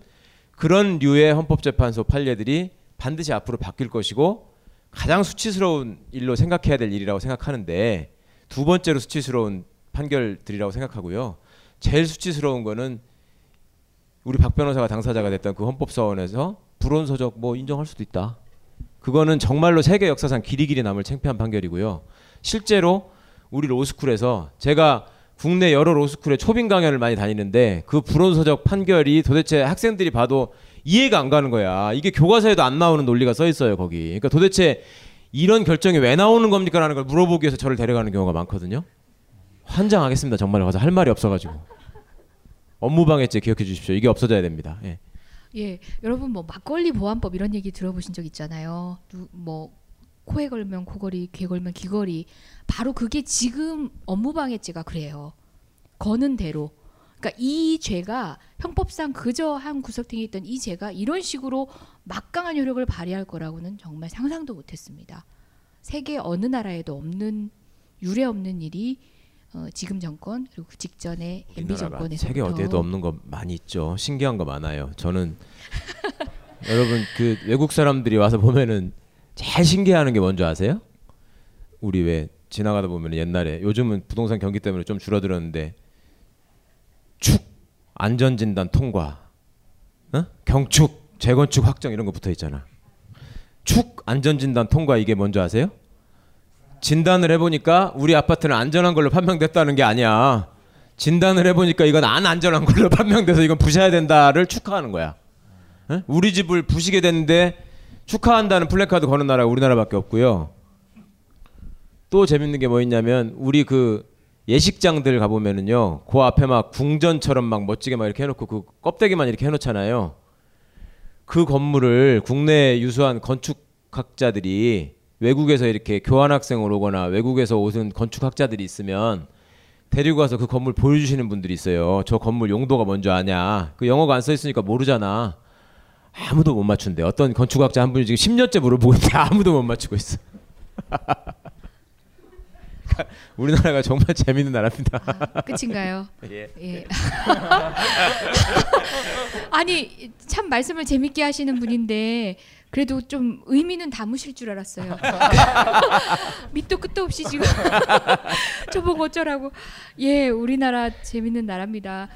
그런 류의 헌법재판소 판례들이 반드시 앞으로 바뀔 것이고 가장 수치스러운 일로 생각해야 될 일이라고 생각하는데 두 번째로 수치스러운 판결들이라고 생각하고요. 제일 수치스러운 거는 우리 박 변호사가 당사자가 됐던 그 헌법사원에서 불온서적 뭐 인정할 수도 있다. 그거는 정말로 세계 역사상 길이길이 남을 창피한 판결이고요. 실제로 우리 로스쿨에서 제가 국내 여러 로스쿨에 초빙 강연을 많이 다니는데 그 불온서적 판결이 도대체 학생들이 봐도 이해가 안 가는 거야. 이게 교과서에도 안 나오는 논리가 써 있어요 거기. 그러니까 도대체 이런 결정이 왜 나오는 겁니까? 라는 걸 물어보기 위해서 저를 데려가는 경우가 많거든요. 환장하겠습니다. 정말 가서 할 말이 없어가지고. 업무방해죄 기억해 주십시오. 이게 없어져야 됩니다. 예. 예, 여러분 뭐 막걸리 보안법 이런 얘기 들어보신 적 있잖아요. 뭐 코에 걸면 코걸이, 귀에 걸면 귀걸이. 바로 그게 지금 업무방해죄가 그래요. 거는 대로. 그러니까 이 죄가 형법상 그저 한 구석탱이에 있던 이 죄가 이런 식으로 막강한 효력을 발휘할 거라고는 정말 상상도 못했습니다. 세계 어느 나라에도 없는 유례 없는 일이 지금 정권 그리고 그 직전에 MB 정권에서부터 세계 어디에도 없는 거 많이 있죠. 신기한 거 많아요. 저는 여러분 그 외국 사람들이 와서 보면은 제일 신기해하는 게 뭔지 아세요? 우리 왜 지나가다 보면 옛날에 요즘은 부동산 경기 때문에 좀 줄어들었는데 축 안전진단 통과, 어? 경축 재건축 확정 이런 거 붙어 있잖아. 축 안전진단 통과 이게 뭔지 아세요? 진단을 해보니까 우리 아파트는 안전한 걸로 판명됐다는 게 아니야. 진단을 해보니까 이건 안 안전한 걸로 판명돼서 이건 부셔야 된다를 축하하는 거야. 에? 우리 집을 부시게 됐는데 축하한다는 플래카드 거는 나라가 우리나라밖에 없고요. 또 재밌는 게 뭐 있냐면 우리 그 예식장들 가보면은요. 그 앞에 막 궁전처럼 막 멋지게 막 이렇게 해놓고 그 껍데기만 이렇게 해놓잖아요. 그 건물을 국내에 유수한 건축학자들이 외국에서 이렇게 교환학생을 오거나 외국에서 오신 건축학자들이 있으면 데리고 가서 그 건물 보여주시는 분들이 있어요. 저 건물 용도가 뭔지 아냐. 그 영어가 안 써있으니까 모르잖아. 아무도 못 맞춘대. 어떤 건축학자 한 분이 지금 10년째 물어보고 있는데 아무도 못 맞추고 있어. 그러니까 우리나라가 정말 재밌는 나라입니다. 아, 끝인가요? 예. 예. 아니 참 말씀을 재밌게 하시는 분인데 그래도 좀 의미는 담으실 줄 알았어요. 밑도 끝도 없이 지금 저보고 어쩌라고. 예, 우리나라 재밌는 나라입니다.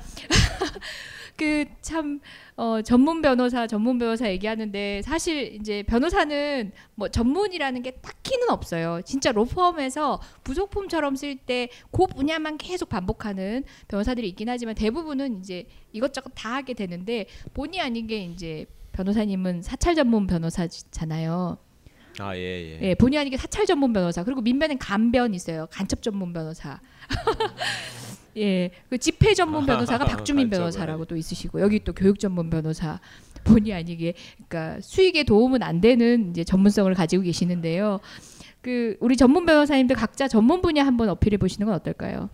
그 참 전문 변호사 얘기하는데 사실 이제 변호사는 뭐 전문이라는 게 딱히는 없어요. 진짜 로펌에서 부속품처럼 쓸 때 그 분야만 계속 반복하는 변호사들이 있긴 하지만 대부분은 이제 이것저것 다 하게 되는데 본의 아니게 이제 변호사님은 사찰 전문 변호사잖아요. 아, 예, 예. 예, 본의 아니게 사찰 전문 변호사. 그리고 민변엔 간변 있어요. 간첩 전문 변호사. 예, 그 집회 전문 변호사가 박주민 변호사라고 또 있으시고 여기 또 교육 전문 변호사. 본의 아니게 그러니까 수익에 도움은 안 되는 이제 전문성을 가지고 계시는데요. 그 우리 전문 변호사님들 각자 전문 분야 한번 어필해 보시는 건 어떨까요?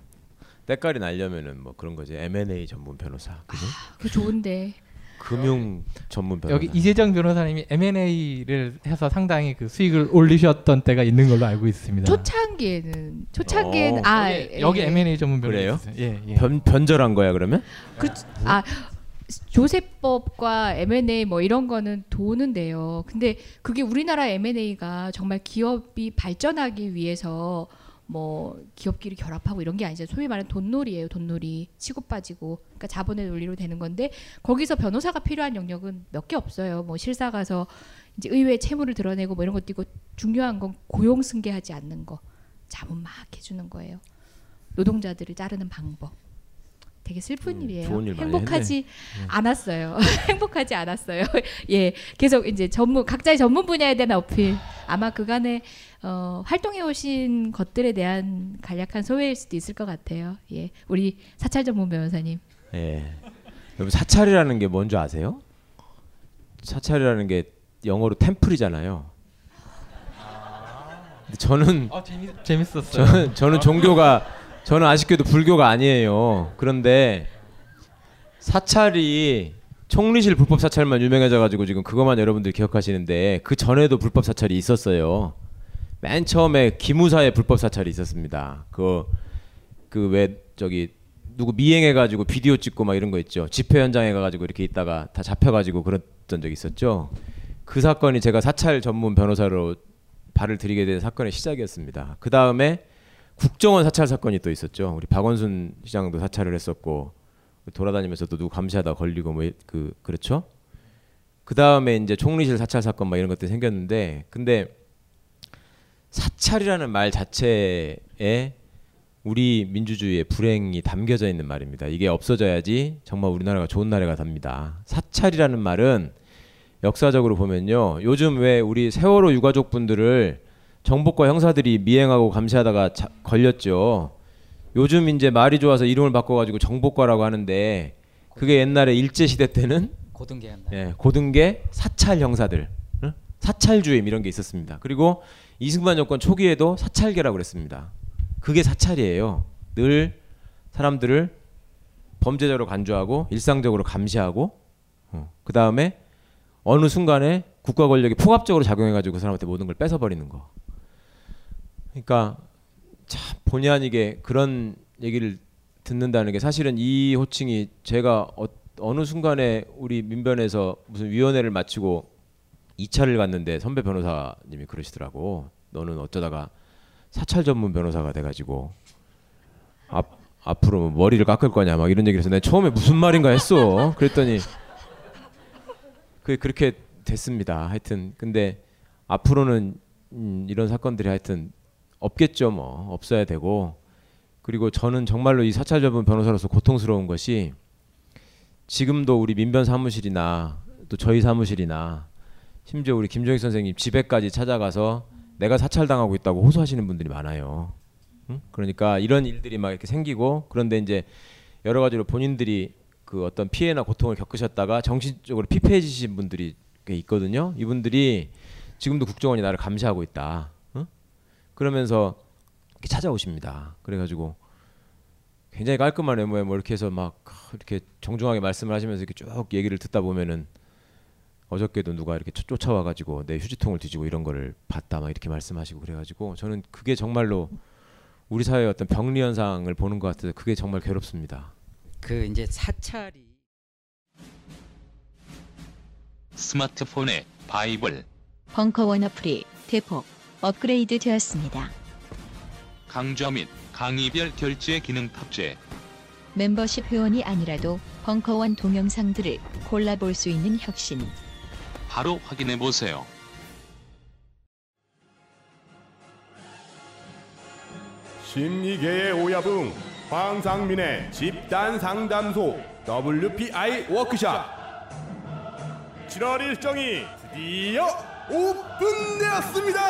때깔이 나려면은 뭐 그런 거지. M&A 전문 변호사. 그죠? 아, 그 좋은데. 금융 전문 변호사. 여기 이재정 변호사님이 M&A를 해서 상당히 그 수익을 올리셨던 때가 있는 걸로 알고 있습니다. 초창기에는 여기 M&A 전문 변호사예요. 예, 예. 변절한 거야 그러면? 아 조세법과 M&A 뭐 이런 거는 도는 돼요. 근데 그게 우리나라 M&A가 정말 기업이 발전하기 위해서 뭐 기업끼리 결합하고 이런 게 아니죠. 소위 말하는 돈놀이예요. 돈놀이. 치고 빠지고. 그러니까 자본의 논리로 되는 건데 거기서 변호사가 필요한 영역은 몇 개 없어요. 뭐 실사 가서 이제 의회 채무를 드러내고 뭐 이런 것도 있고 중요한 건 고용 승계하지 않는 거. 자본 막 해주는 거예요. 노동자들을 자르는 방법. 되게 슬픈 일이에요. 좋은 일 행복하지 않았어요. 행복하지 않았어요. 예, 계속 이제 각자의 전문 분야에 대한 어필. 아마 그간에 활동해 오신 것들에 대한 간략한 소회일 수도 있을 것 같아요. 예, 우리 사찰 전문 변호사님. 예, 여러분 사찰이라는 게 뭔지 아세요? 사찰이라는 게 영어로 템플이잖아요. 근데 저는 재밌었어요. 저는 종교가 저는 아쉽게도 불교가 아니에요. 그런데 사찰이 총리실 불법 사찰만 유명해져가지고 지금 그것만 여러분들 기억하시는데 그 전에도 불법 사찰이 있었어요. 맨 처음에 기무사의 불법 사찰이 있었습니다. 그 왜 저기 누구 미행해가지고 비디오 찍고 막 이런 거 있죠. 집회 현장에 가가지고 이렇게 있다가 다 잡혀가지고 그랬던 적이 있었죠. 그 사건이 제가 사찰 전문 변호사로 발을 들이게 된 사건의 시작이었습니다. 그 다음에 국정원 사찰 사건이 또 있었죠. 우리 박원순 시장도 사찰을 했었고 돌아다니면서 또 누구 감시하다 걸리고 뭐 그렇죠. 그 다음에 이제 총리실 사찰 사건 막 이런 것들이 생겼는데 근데 사찰이라는 말 자체에 우리 민주주의의 불행이 담겨져 있는 말입니다. 이게 없어져야지 정말 우리나라가 좋은 나라가 됩니다. 사찰이라는 말은 역사적으로 보면요. 요즘 왜 우리 세월호 유가족 분들을 정보과 형사들이 미행하고 감시하다가 걸렸죠. 요즘 이제 말이 좋아서 이름을 바꿔가지고 정보과라고 하는데 그게 옛날에 일제시대 때는 고등계였나요? 예, 고등계 사찰 형사들, 사찰주임 이런 게 있었습니다. 그리고 이승만 정권 초기에도 사찰계라고 그랬습니다. 그게 사찰이에요. 늘 사람들을 범죄자로 간주하고 일상적으로 감시하고 그 다음에 어느 순간에 국가 권력이 폭압적으로 작용해가지고 그 사람한테 모든 걸 뺏어버리는 거. 그러니까 참 본의 아니게 그런 얘기를 듣는다는 게 사실은 이 호칭이 제가 어느 순간에 우리 민변에서 무슨 위원회를 마치고 2차를 갔는데 선배 변호사님이 그러시더라고. 너는 어쩌다가 사찰 전문 변호사가 돼가지고 앞으로 머리를 깎을 거냐 막 이런 얘기를 해서 내가 처음에 무슨 말인가 했어. 그랬더니 그렇게 됐습니다. 하여튼 근데 앞으로는 이런 사건들이 하여튼 없겠죠. 뭐 없어야 되고. 그리고 저는 정말로 이 사찰 전문 변호사로서 고통스러운 것이 지금도 우리 민변 사무실이나 또 저희 사무실이나 심지어 우리 김종익 선생님 집에까지 찾아가서 내가 사찰당하고 있다고 호소하시는 분들이 많아요. 응? 그러니까 이런 일들이 막 이렇게 생기고 그런데 이제 여러 가지로 본인들이 그 어떤 피해나 고통을 겪으셨다가 정신적으로 피폐해지신 분들이 꽤 있거든요. 이분들이 지금도 국정원이 나를 감시하고 있다. 응? 그러면서 이렇게 찾아오십니다. 그래가지고 굉장히 깔끔한 외모에 뭐 이렇게 해서 막 이렇게 정중하게 말씀을 하시면서 이렇게 쭉 얘기를 듣다 보면은 어저께도 누가 이렇게 쫓아와가지고 내 휴지통을 뒤지고 이런 거를 봤다 막 이렇게 말씀하시고 그래가지고 저는 그게 정말로 우리 사회의 어떤 병리 현상을 보는 것 같아서 그게 정말 괴롭습니다. 그 이제 사찰이 스마트폰에 바이블 벙커1 어플이 대폭 업그레이드 되었습니다. 강좌 및 강의별 결제 기능 탑재. 멤버십 회원이 아니라도 벙커1 동영상들을 골라볼 수 있는 혁신. 바로 확인해 보세요. 심리계의 오야붕 황상민의 집단 상담소 WPI 워크샵 7월 일정이 드디어 오픈되었습니다.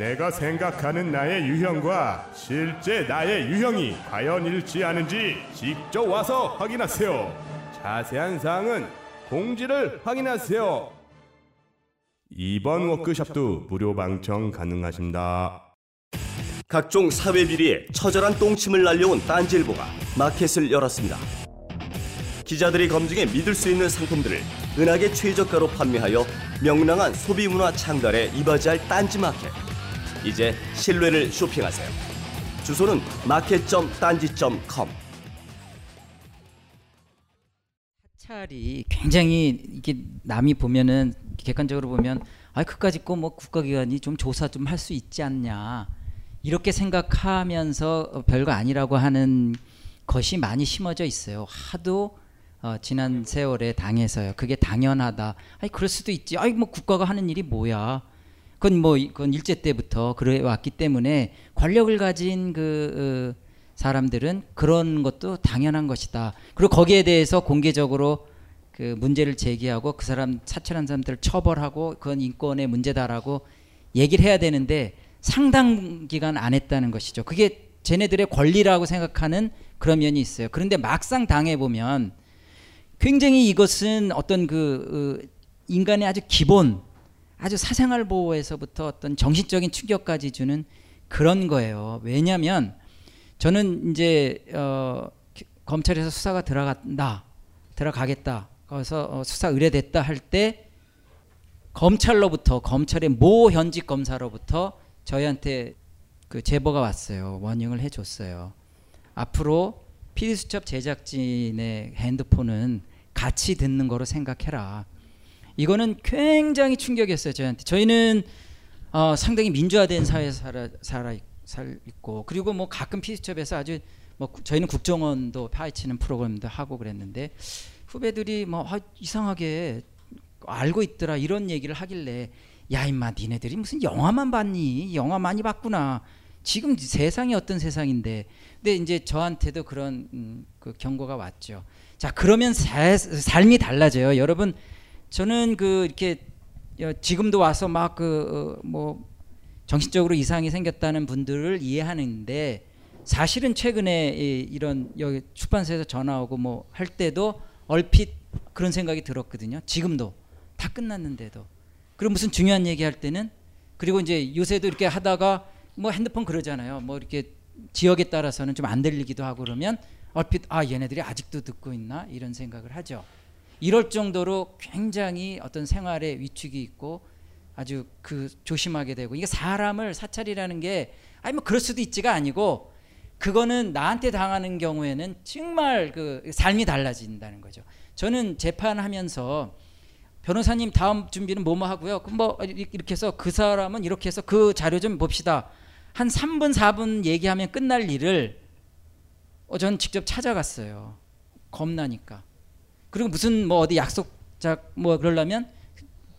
내가 생각하는 나의 유형과 실제 나의 유형이 과연 일치하는지 직접 와서 확인하세요. 자세한 사항은 공지를 확인하세요. 이번 워크숍도 무료 방청 가능하십니다. 각종 사회 비리에 처절한 똥침을 날려온 딴지일보가 마켓을 열었습니다. 기자들이 검증해 믿을 수 있는 상품들을 은하계 최저가로 판매하여 명랑한 소비 문화 창달에 이바지할 딴지마켓. 이제 신뢰를 쇼핑하세요. 주소는 market.딴지.com. 사찰이 굉장히 이게 남이 보면은 객관적으로 보면 아 그까짓 거 뭐 국가기관이 좀 조사 좀 할 수 있지 않냐 이렇게 생각하면서 별거 아니라고 하는 것이 많이 심어져 있어요. 하도 지난 세월에 당해서요. 그게 당연하다. 아니 그럴 수도 있지. 아니 뭐 국가가 하는 일이 뭐야. 그건 일제 때부터 그래 왔기 때문에 권력을 가진 그 사람들은 그런 것도 당연한 것이다. 그리고 거기에 대해서 공개적으로 그 문제를 제기하고 그 사람 사찰한 사람들을 처벌하고 그건 인권의 문제다라고 얘기를 해야 되는데 상당 기간 안 했다는 것이죠. 그게 쟤네들의 권리라고 생각하는 그런 면이 있어요. 그런데 막상 당해보면 굉장히 이것은 어떤 그 인간의 아주 기본 아주 사생활 보호에서부터 어떤 정신적인 충격까지 주는 그런 거예요. 왜냐하면 저는 이제 검찰에서 수사가 들어간다 들어가겠다. 그래서 수사 의뢰됐다 할 때 검찰로부터, 검찰의 모 현직 검사로부터 저희한테 그 제보가 왔어요. 워닝을 해줬어요. 앞으로 PD수첩 제작진의 핸드폰은 같이 듣는 거로 생각해라. 이거는 굉장히 충격이었어요. 저희한테. 저희는 상당히 민주화된 사회에서 살아있고 그리고 뭐 가끔 PD수첩에서 아주 뭐 저희는 국정원도 파헤치는 프로그램도 하고 그랬는데 후배들이 뭐 이상하게 알고 있더라 이런 얘기를 하길래 야 인마 니네들이 무슨 영화만 봤니? 영화 많이 봤구나. 지금 세상이 어떤 세상인데. 근데 이제 저한테도 그런 그 경고가 왔죠. 자 그러면 삶이 달라져요. 여러분 저는 그 이렇게 지금도 와서 막 그 뭐 정신적으로 이상이 생겼다는 분들을 이해하는데 사실은 최근에 이런 여기 출판사에서 전화오고 뭐 할 때도 얼핏 그런 생각이 들었거든요. 지금도 다 끝났는데도 그리고 무슨 중요한 얘기할 때는 그리고 이제 요새도 이렇게 하다가 뭐 핸드폰 그러잖아요. 뭐 이렇게 지역에 따라서는 좀 안 들리기도 하고 그러면 얼핏 아 얘네들이 아직도 듣고 있나 이런 생각을 하죠. 이럴 정도로 굉장히 어떤 생활의 위축이 있고 아주 그 조심하게 되고 이게 사람을 사찰이라는 게 아니 뭐 그럴 수도 있지가 아니고 그거는 나한테 당하는 경우에는 정말 그 삶이 달라진다는 거죠. 저는 재판하면서 변호사님 다음 준비는 뭐뭐 하고요. 그럼 뭐 이렇게 해서 그 사람은 이렇게 해서 그 자료 좀 봅시다. 한 3분 4분 얘기하면 끝날 일을 저는 직접 찾아갔어요. 겁나니까. 그리고 무슨 뭐 어디 약속자 뭐 그러려면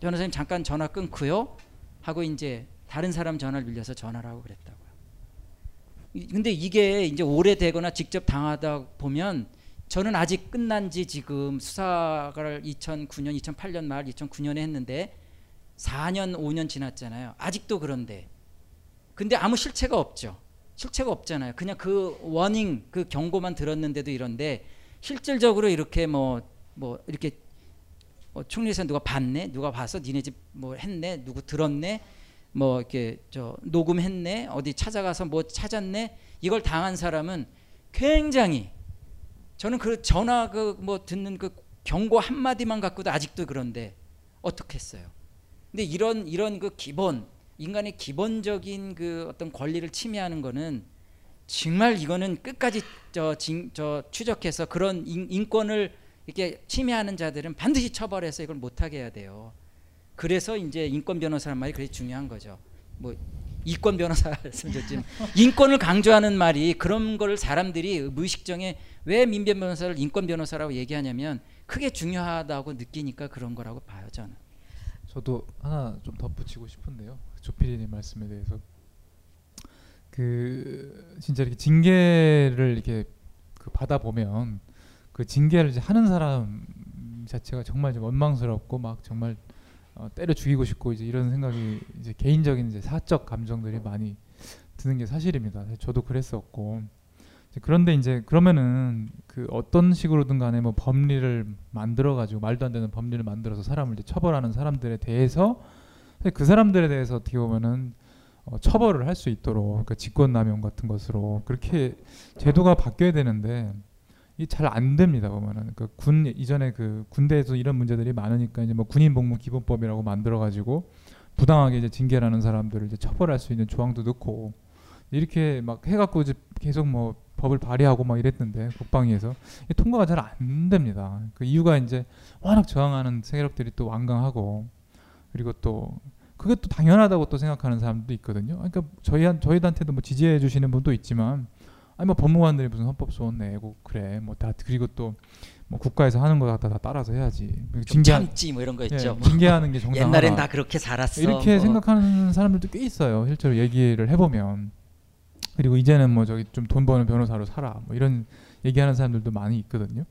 변호사님 잠깐 전화 끊고요 하고 이제 다른 사람 전화를 빌려서 전화를 하고 그랬다고요. 근데 이게 이제 오래되거나 직접 당하다 보면 저는 아직 끝난 지 지금 수사를 2009년 2008년 말 2009년에 했는데 4년 5년 지났잖아요. 아직도 그런데 근데 아무 실체가 없죠. 실체가 없잖아요. 그냥 그 워닝 그 경고만 들었는데도 이런데 실질적으로 이렇게 뭐 이렇게 총리에서 누가 봤네, 누가 봐서 니네 집 뭐 했네, 누구 들었네, 뭐 이렇게 저 녹음했네, 어디 찾아가서 뭐 찾았네, 이걸 당한 사람은 굉장히 저는 그 전화 그 뭐 듣는 그 경고 한 마디만 갖고도 아직도 그런데 어떻겠어요? 근데 이런 그 기본 인간의 기본적인 그 어떤 권리를 침해하는 거는 정말 이거는 끝까지 저 추적해서 그런 인권을 이렇게 침해하는 자들은 반드시 처벌해서 이걸 못하게 해야 돼요. 그래서 이제 인권 변호사란 말이 그렇게 중요한 거죠. 뭐 이권 변호사였으면 좋지만 인권을 강조하는 말이 그런 걸 사람들이 무의식적에 왜 민변 변호사를 인권 변호사라고 얘기하냐면 크게 중요하다고 느끼니까 그런 거라고 봐요 저는. 저도 하나 좀 덧붙이고 싶은데요. 조필이님 말씀에 대해서 그 진짜 이렇게 징계를 이렇게 그 받아 보면. 그 징계를 이제 하는 사람 자체가 정말 좀 원망스럽고 막 정말 때려 죽이고 싶고 이제 이런 생각이 이제 개인적인 이제 사적 감정들이 많이 드는 게 사실입니다. 저도 그랬었고 이제 그런데 이제 그러면은 그 어떤 식으로든 간에 뭐 법리를 만들어 가지고 말도 안 되는 법리를 만들어서 사람을 이제 처벌하는 사람들에 대해서 그 사람들에 대해서 어떻게 보면은 처벌을 할 수 있도록 그러니까 직권남용 같은 것으로 그렇게 제도가 바뀌어야 되는데. 이 잘 안 됩니다 보면은 그 군 이전에 그 군대에서 이런 문제들이 많으니까 이제 뭐 군인 복무 기본법이라고 만들어가지고 부당하게 이제 징계라는 사람들을 이제 처벌할 수 있는 조항도 넣고 이렇게 막 해갖고 이제 계속 뭐 법을 발의하고 막 이랬는데 국방위에서 통과가 잘 안 됩니다. 그 이유가 이제 워낙 저항하는 세력들이 또 완강하고 그리고 또 그게 또 당연하다고 또 생각하는 사람도 있거든요. 그러니까 저희한테도 뭐 지지해 주시는 분도 있지만. 아니 뭐 법무관들이 무슨 헌법소원 내고 그래 뭐 다 그리고 또 뭐 국가에서 하는 거 다 따라서 해야지 참지 뭐 이런 거 있죠. 예, 징계하는 게 정당하다. 옛날엔 다 그렇게 살았어. 이렇게 뭐. 생각하는 사람들도 꽤 있어요. 실제로 얘기를 해보면 그리고 이제는 뭐 저기 좀 돈 버는 변호사로 살아 뭐 이런 얘기하는 사람들도 많이 있거든요.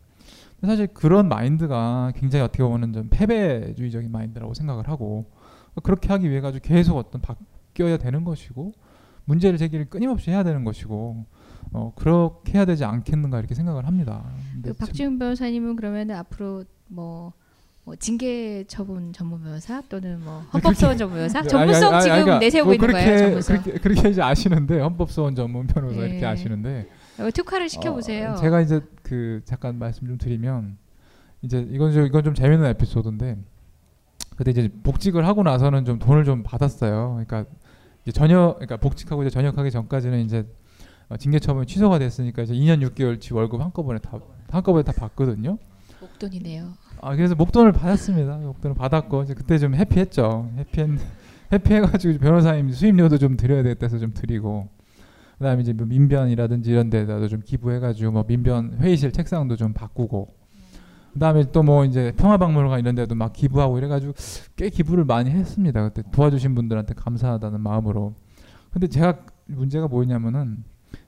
근데 사실 그런 마인드가 굉장히 어떻게 보면 좀 패배주의적인 마인드라고 생각을 하고 그렇게 하기 위해 가지고 계속 어떤 바뀌어야 되는 것이고 문제를 제기를 끊임없이 해야 되는 것이고. 그렇게 해야 되지 않겠는가 이렇게 생각을 합니다. 그 박지웅 변호사님은 그러면 앞으로 뭐 징계 처분 전문 변호사 또는 뭐 헌법소원 전문 변호사 전문성 지금 그러니까 내세우고 있는 거예요. 전문성. 그렇게 이제 아시는데 헌법소원 전문 변호사 네. 이렇게 아시는데 특화를 시켜보세요. 제가 이제 그 잠깐 말씀 좀 드리면 이제 이건 좀 재밌는 에피소드인데, 그때 이제 복직을 하고 나서는 좀 돈을 좀 받았어요. 그러니까 이제 그러니까 복직하고 이제 전역하기 전까지는 이제 징계 처분이 취소가 됐으니까 이제 2년 6개월치 월급 한꺼번에 다 받거든요. 목돈이네요. 아, 그래서 목돈을 받았습니다. 목돈을 받았고 이제 그때 좀 해피했죠. 해피해가지고 변호사님 수임료도 좀 드려야 됐다서 좀 드리고, 그다음에 이제 뭐 민변이라든지 이런 데다도 좀 기부해가지고 뭐 민변 회의실 책상도 좀 바꾸고, 그다음에 또 뭐 이제 평화박물관 이런 데도 막 기부하고 이래가지고 꽤 기부를 많이 했습니다. 그때 도와주신 분들한테 감사하다는 마음으로. 근데 제가 문제가 뭐였냐면은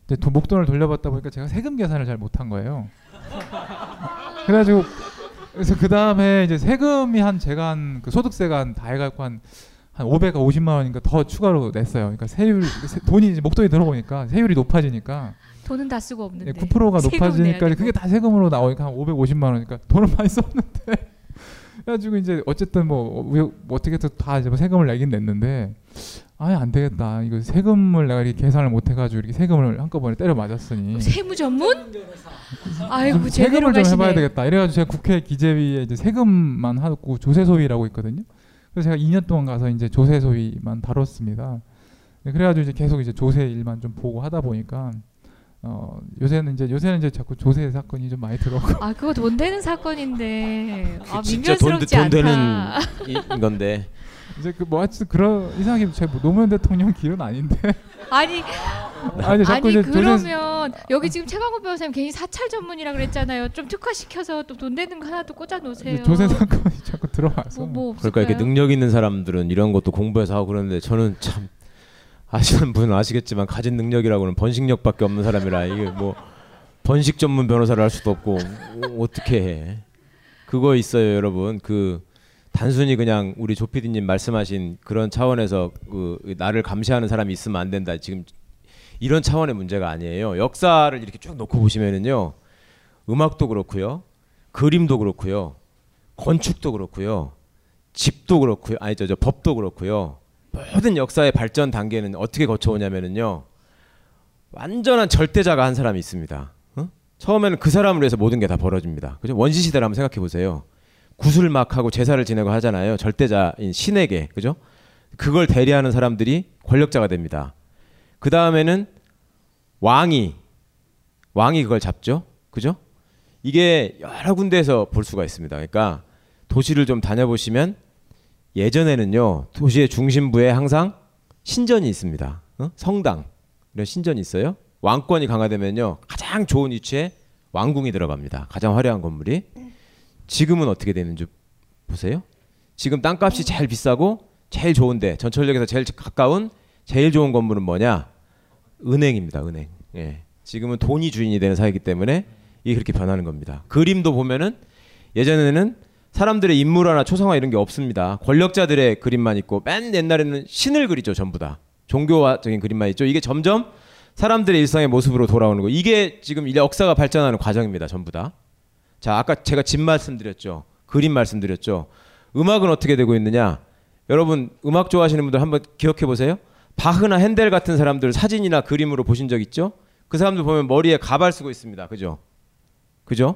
이제 목돈을 돌려받다 보니까 제가 세금 계산을 잘 못한 거예요. 그래서 그 다음에 이제 세금이 그 소득세가 다 해갖고 한 550만 원인가 더 추가로 냈어요. 그러니까 목돈이 들어오니까 세율이 높아지니까 돈은 다 쓰고 없는데 9%가 높아지니까 그게 다 세금으로 나오니까 한 550만 원이니까 돈을 많이 썼는데 그래가지고 이제 어쨌든 뭐 어떻게든 다 이제 뭐 세금을 내긴 냈는데, 아예 안 되겠다. 이거 세금을 내가 이렇게 계산을 못 해가지고 이렇게 세금을 한꺼번에 때려 맞았으니. 세무 전문? 아이고, 세금을 좀 해봐야 되겠다. 이래가지고 제가 국회 기재위에 이제 세금만 하고 조세소위라고 있거든요. 그래서 제가 2년 동안 가서 이제 조세소위만 다뤘습니다. 그래가지고 이제 계속 이제 조세 일만 좀 보고 하다 보니까 요새는 이제 자꾸 조세 사건이 좀 많이 들어오고. 아, 그거 돈 되는 사건인데. 아, 민변스럽지 않다. 돈 되는 건데. 이제 하여튼 그런 이상하게 제 노무현 대통령 길은 아닌데. 아니 그러면 여기 지금 최강욱 변호사님 괜히 사찰 전문이라 그랬잖아요. 좀 특화시켜서 또 돈 되는 거 하나 또 꽂아 놓으세요. 조세 사건이 자꾸 들어와서. 뭐 그러니까 이렇게 능력 있는 사람들은 이런 것도 공부해서 하고 그러는데, 저는 참 아시는 분은 아시겠지만 가진 능력이라고는 번식력밖에 없는 사람이라 이게 뭐 번식 전문 변호사를 할 수도 없고 어떻게 해. 그거 있어요, 여러분. 그 단순히 그냥 우리 조 PD님 말씀하신 그런 차원에서 그 나를 감시하는 사람이 있으면 안 된다. 지금 이런 차원의 문제가 아니에요. 역사를 이렇게 쭉 놓고 보시면은요, 음악도 그렇고요, 그림도 그렇고요, 건축도 그렇고요, 집도 그렇고요, 아니 법도 그렇고요. 모든 역사의 발전 단계는 어떻게 거쳐오냐면은요, 완전한 절대자가 한 사람이 있습니다. 어? 처음에는 그 사람으로 해서 모든 게 다 벌어집니다. 그죠? 원시 시대를 한번 생각해 보세요. 굿을 막 하고 제사를 지내고 하잖아요. 절대자인 신에게. 그죠? 그걸 대리하는 사람들이 권력자가 됩니다. 그 다음에는 왕이 그걸 잡죠. 그죠? 이게 여러 군데에서 볼 수가 있습니다. 그러니까 도시를 좀 다녀보시면 예전에는요, 도시의 중심부에 항상 신전이 있습니다. 어? 성당, 이런 신전이 있어요. 왕권이 강화되면요, 가장 좋은 위치에 왕궁이 들어갑니다. 가장 화려한 건물이. 지금은 어떻게 되는지 보세요. 지금 땅값이 제일 비싸고 제일 좋은데, 전철역에서 제일 가까운 제일 좋은 건물은 뭐냐? 은행입니다. 은행. 예. 지금은 돈이 주인이 되는 사회이기 때문에 이게 그렇게 변하는 겁니다. 그림도 보면은 예전에는 사람들의 인물화나 초상화 이런 게 없습니다. 권력자들의 그림만 있고, 맨 옛날에는 신을 그리죠. 전부 다 종교화적인 그림만 있죠. 이게 점점 사람들의 일상의 모습으로 돌아오는 거. 이게 지금 역사가 발전하는 과정입니다. 전부 다. 자, 아까 제가 집 말씀드렸죠. 그림 말씀드렸죠. 음악은 어떻게 되고 있느냐? 여러분 음악 좋아하시는 분들 한번 기억해 보세요. 바흐나 핸델 같은 사람들 사진이나 그림으로 보신 적 있죠? 그 사람들 보면 머리에 가발 쓰고 있습니다. 그죠?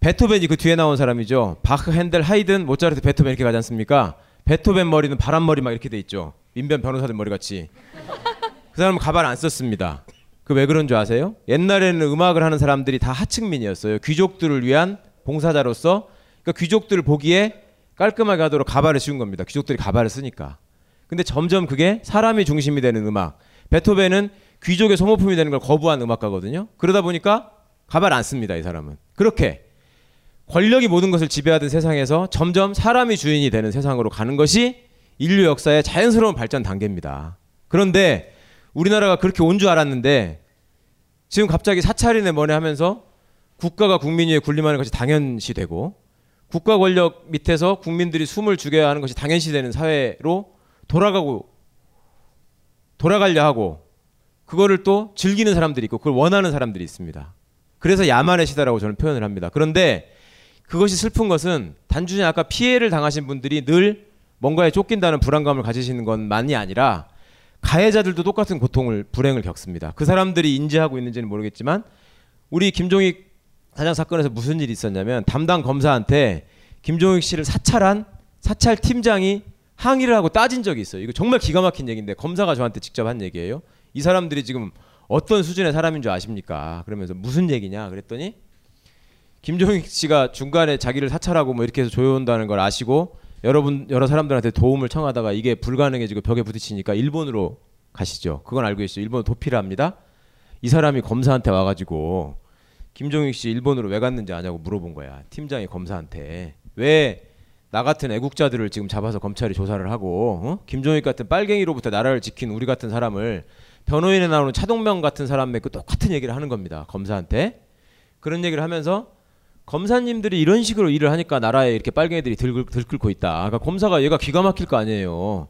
베토벤이 그 뒤에 나온 사람이죠. 바흐, 핸델, 하이든, 모차르트, 베토벤 이렇게 가지 않습니까? 베토벤 머리는 바람머리 막 이렇게 돼 있죠. 민변 변호사들 머리같이. 그 사람은 가발 안 썼습니다. 그 왜 그런 줄 아세요? 옛날에는 음악을 하는 사람들이 다 하층민이었어요. 귀족들을 위한 봉사자로서, 그러니까 귀족들을 보기에 깔끔하게 하도록 가발을 씌운 겁니다. 귀족들이 가발을 쓰니까. 근데 점점 그게 사람이 중심이 되는 음악. 베토벤은 귀족의 소모품이 되는 걸 거부한 음악가거든요. 그러다 보니까 가발 안 씁니다, 이 사람은. 그렇게 권력이 모든 것을 지배하던 세상에서 점점 사람이 주인이 되는 세상으로 가는 것이 인류 역사의 자연스러운 발전 단계입니다. 그런데 우리나라가 그렇게 온 줄 알았는데, 지금 갑자기 사찰이네 뭐네 하면서 국가가 국민 위에 군림하는 것이 당연시 되고, 국가 권력 밑에서 국민들이 숨을 죽여야 하는 것이 당연시 되는 사회로 돌아가려 하고, 그거를 또 즐기는 사람들이 있고, 그걸 원하는 사람들이 있습니다. 그래서 야만의 시대라고 저는 표현을 합니다. 그런데 그것이 슬픈 것은, 단순히 아까 피해를 당하신 분들이 늘 뭔가에 쫓긴다는 불안감을 가지시는 것만이 아니라 가해자들도 똑같은 불행을 겪습니다. 그 사람들이 인지하고 있는지는 모르겠지만, 우리 김종익 사장 사건에서 무슨 일이 있었냐면 담당 검사한테 김종익 씨를 사찰한 사찰 팀장이 항의를 하고 따진 적이 있어요. 이거 정말 기가 막힌 얘기인데 검사가 저한테 직접 한 얘기예요. 이 사람들이 지금 어떤 수준의 사람인 줄 아십니까? 그러면서 무슨 얘기냐 그랬더니 김종익 씨가 중간에 자기를 사찰하고 뭐 이렇게 해서 조여온다는 걸 아시고 여러 사람들한테 도움을 청하다가 이게 불가능해지고 벽에 부딪히니까 일본으로 가시죠. 그건 알고 계시죠. 일본 도피를 합니다. 이 사람이 검사한테 와가지고 김종익 씨 일본으로 왜 갔는지 아냐고 물어본 거야. 팀장이 검사한테. 왜 나 같은 애국자들을 지금 잡아서 검찰이 조사를 하고 김종익 같은 빨갱이로부터 나라를 지킨 우리 같은 사람을 변호인에 나오는 차동명 같은 사람에게 똑같은 얘기를 하는 겁니다. 검사한테. 그런 얘기를 하면서 검사님들이 이런 식으로 일을 하니까 나라에 이렇게 빨갱이들이 들끓고 있다. 그러니까 검사가 얘가 기가 막힐 거 아니에요.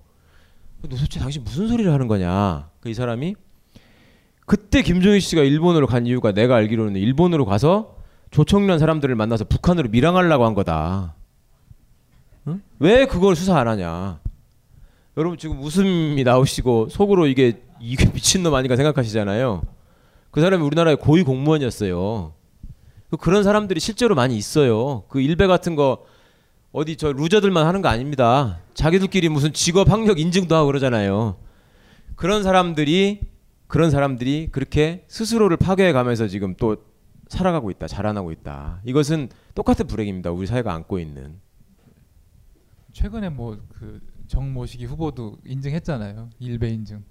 도대체 당신 무슨 소리를 하는 거냐. 그 이 사람이 그때 김종익 씨가 일본으로 간 이유가 내가 알기로는 일본으로 가서 조청련 사람들을 만나서 북한으로 밀항하려고 한 거다. 응? 왜 그걸 수사 안 하냐. 여러분 지금 웃음이 나오시고 속으로 이게 미친놈 아닌가 생각하시잖아요. 그 사람이 우리나라의 고위 공무원이었어요. 그런 사람들이 실제로 많이 있어요. 그 일베 같은 거 어디 저 루저들만 하는 거 아닙니다. 자기들끼리 무슨 직업 학력 인증도 하고 그러잖아요. 그런 사람들이 그렇게 스스로를 파괴해가면서 지금 또 살아가고 있다. 자라나고 있다. 이것은 똑같은 불행입니다. 우리 사회가 안고 있는. 최근에 뭐 그 정모시기 후보도 인증했잖아요. 일베 인증.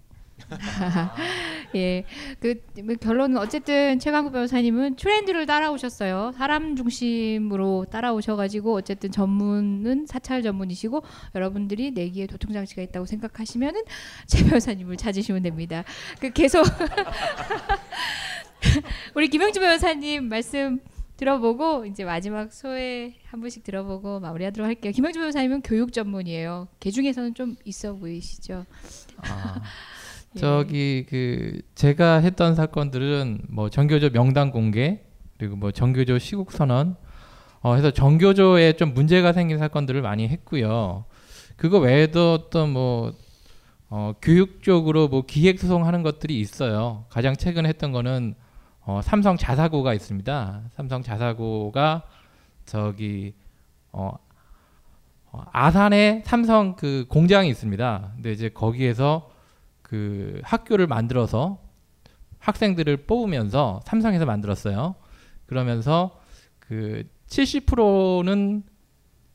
예, 그 결론은 어쨌든 최강욱 변호사님은 트렌드를 따라오셨어요. 사람 중심으로 따라오셔가지고 어쨌든 전문은 사찰 전문이시고 여러분들이 내기에 도통장치가 있다고 생각하시면은 최 변호사님을 찾으시면 됩니다. 그 계속 우리 김영준 변호사님 말씀 들어보고 이제 마지막 소회 한 분씩 들어보고 마무리하도록 할게요. 김영준 변호사님은 교육 전문이에요. 그 중에서는 좀 있어 보이시죠? 아. 저기 그 제가 했던 사건들은 뭐 정교조 명단 공개 그리고 뭐 정교조 시국 선언 해서 정교조에 좀 문제가 생긴 사건들을 많이 했고요. 그거 외에도 어떤 뭐 교육 쪽으로 뭐 기획 소송하는 것들이 있어요. 가장 최근 했던 거는 삼성 자사고가 있습니다. 삼성 자사고가 저기 아산에 삼성 그 공장이 있습니다. 근데 이제 거기에서 그 학교를 만들어서 학생들을 뽑으면서 삼성에서 만들었어요. 그러면서 그 70%는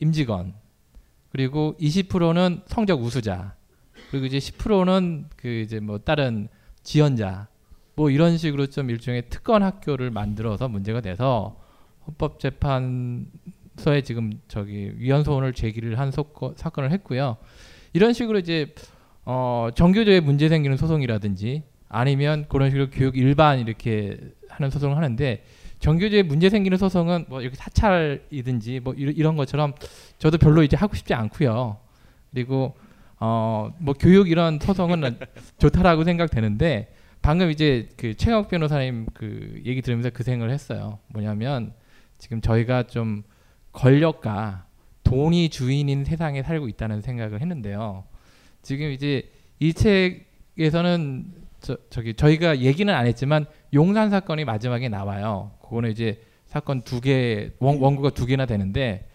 임직원, 그리고 20%는 성적 우수자, 그리고 이제 10%는 그 이제 뭐 다른 지원자, 뭐 이런 식으로 좀 일종의 특권 학교를 만들어서 문제가 돼서 헌법재판소에 지금 저기 위헌 소원을 제기를 한 사건을 했고요. 이런 식으로 이제 정교조에 문제 생기는 소송이라든지 아니면 그런 식으로 교육 일반 이렇게 하는 소송을 하는데 정교조에 문제 생기는 소송은 뭐 이렇게 사찰이든지 뭐 이런 것처럼 저도 별로 이제 하고 싶지 않고요. 그리고 뭐 교육 이런 소송은 좋다라고 생각되는데 방금 이제 그 최강욱 변호사님 그 얘기 들으면서 그 생각을 했어요. 뭐냐면 지금 저희가 좀 권력과 돈이 주인인 세상에 살고 있다는 생각을 했는데요. 지금 이제 이 책에서는 저희가 얘기는 안 했지만 용산 사건이 마지막에 나와요. 그거는 이제 사건 두 개 원고가 두 개나 되는데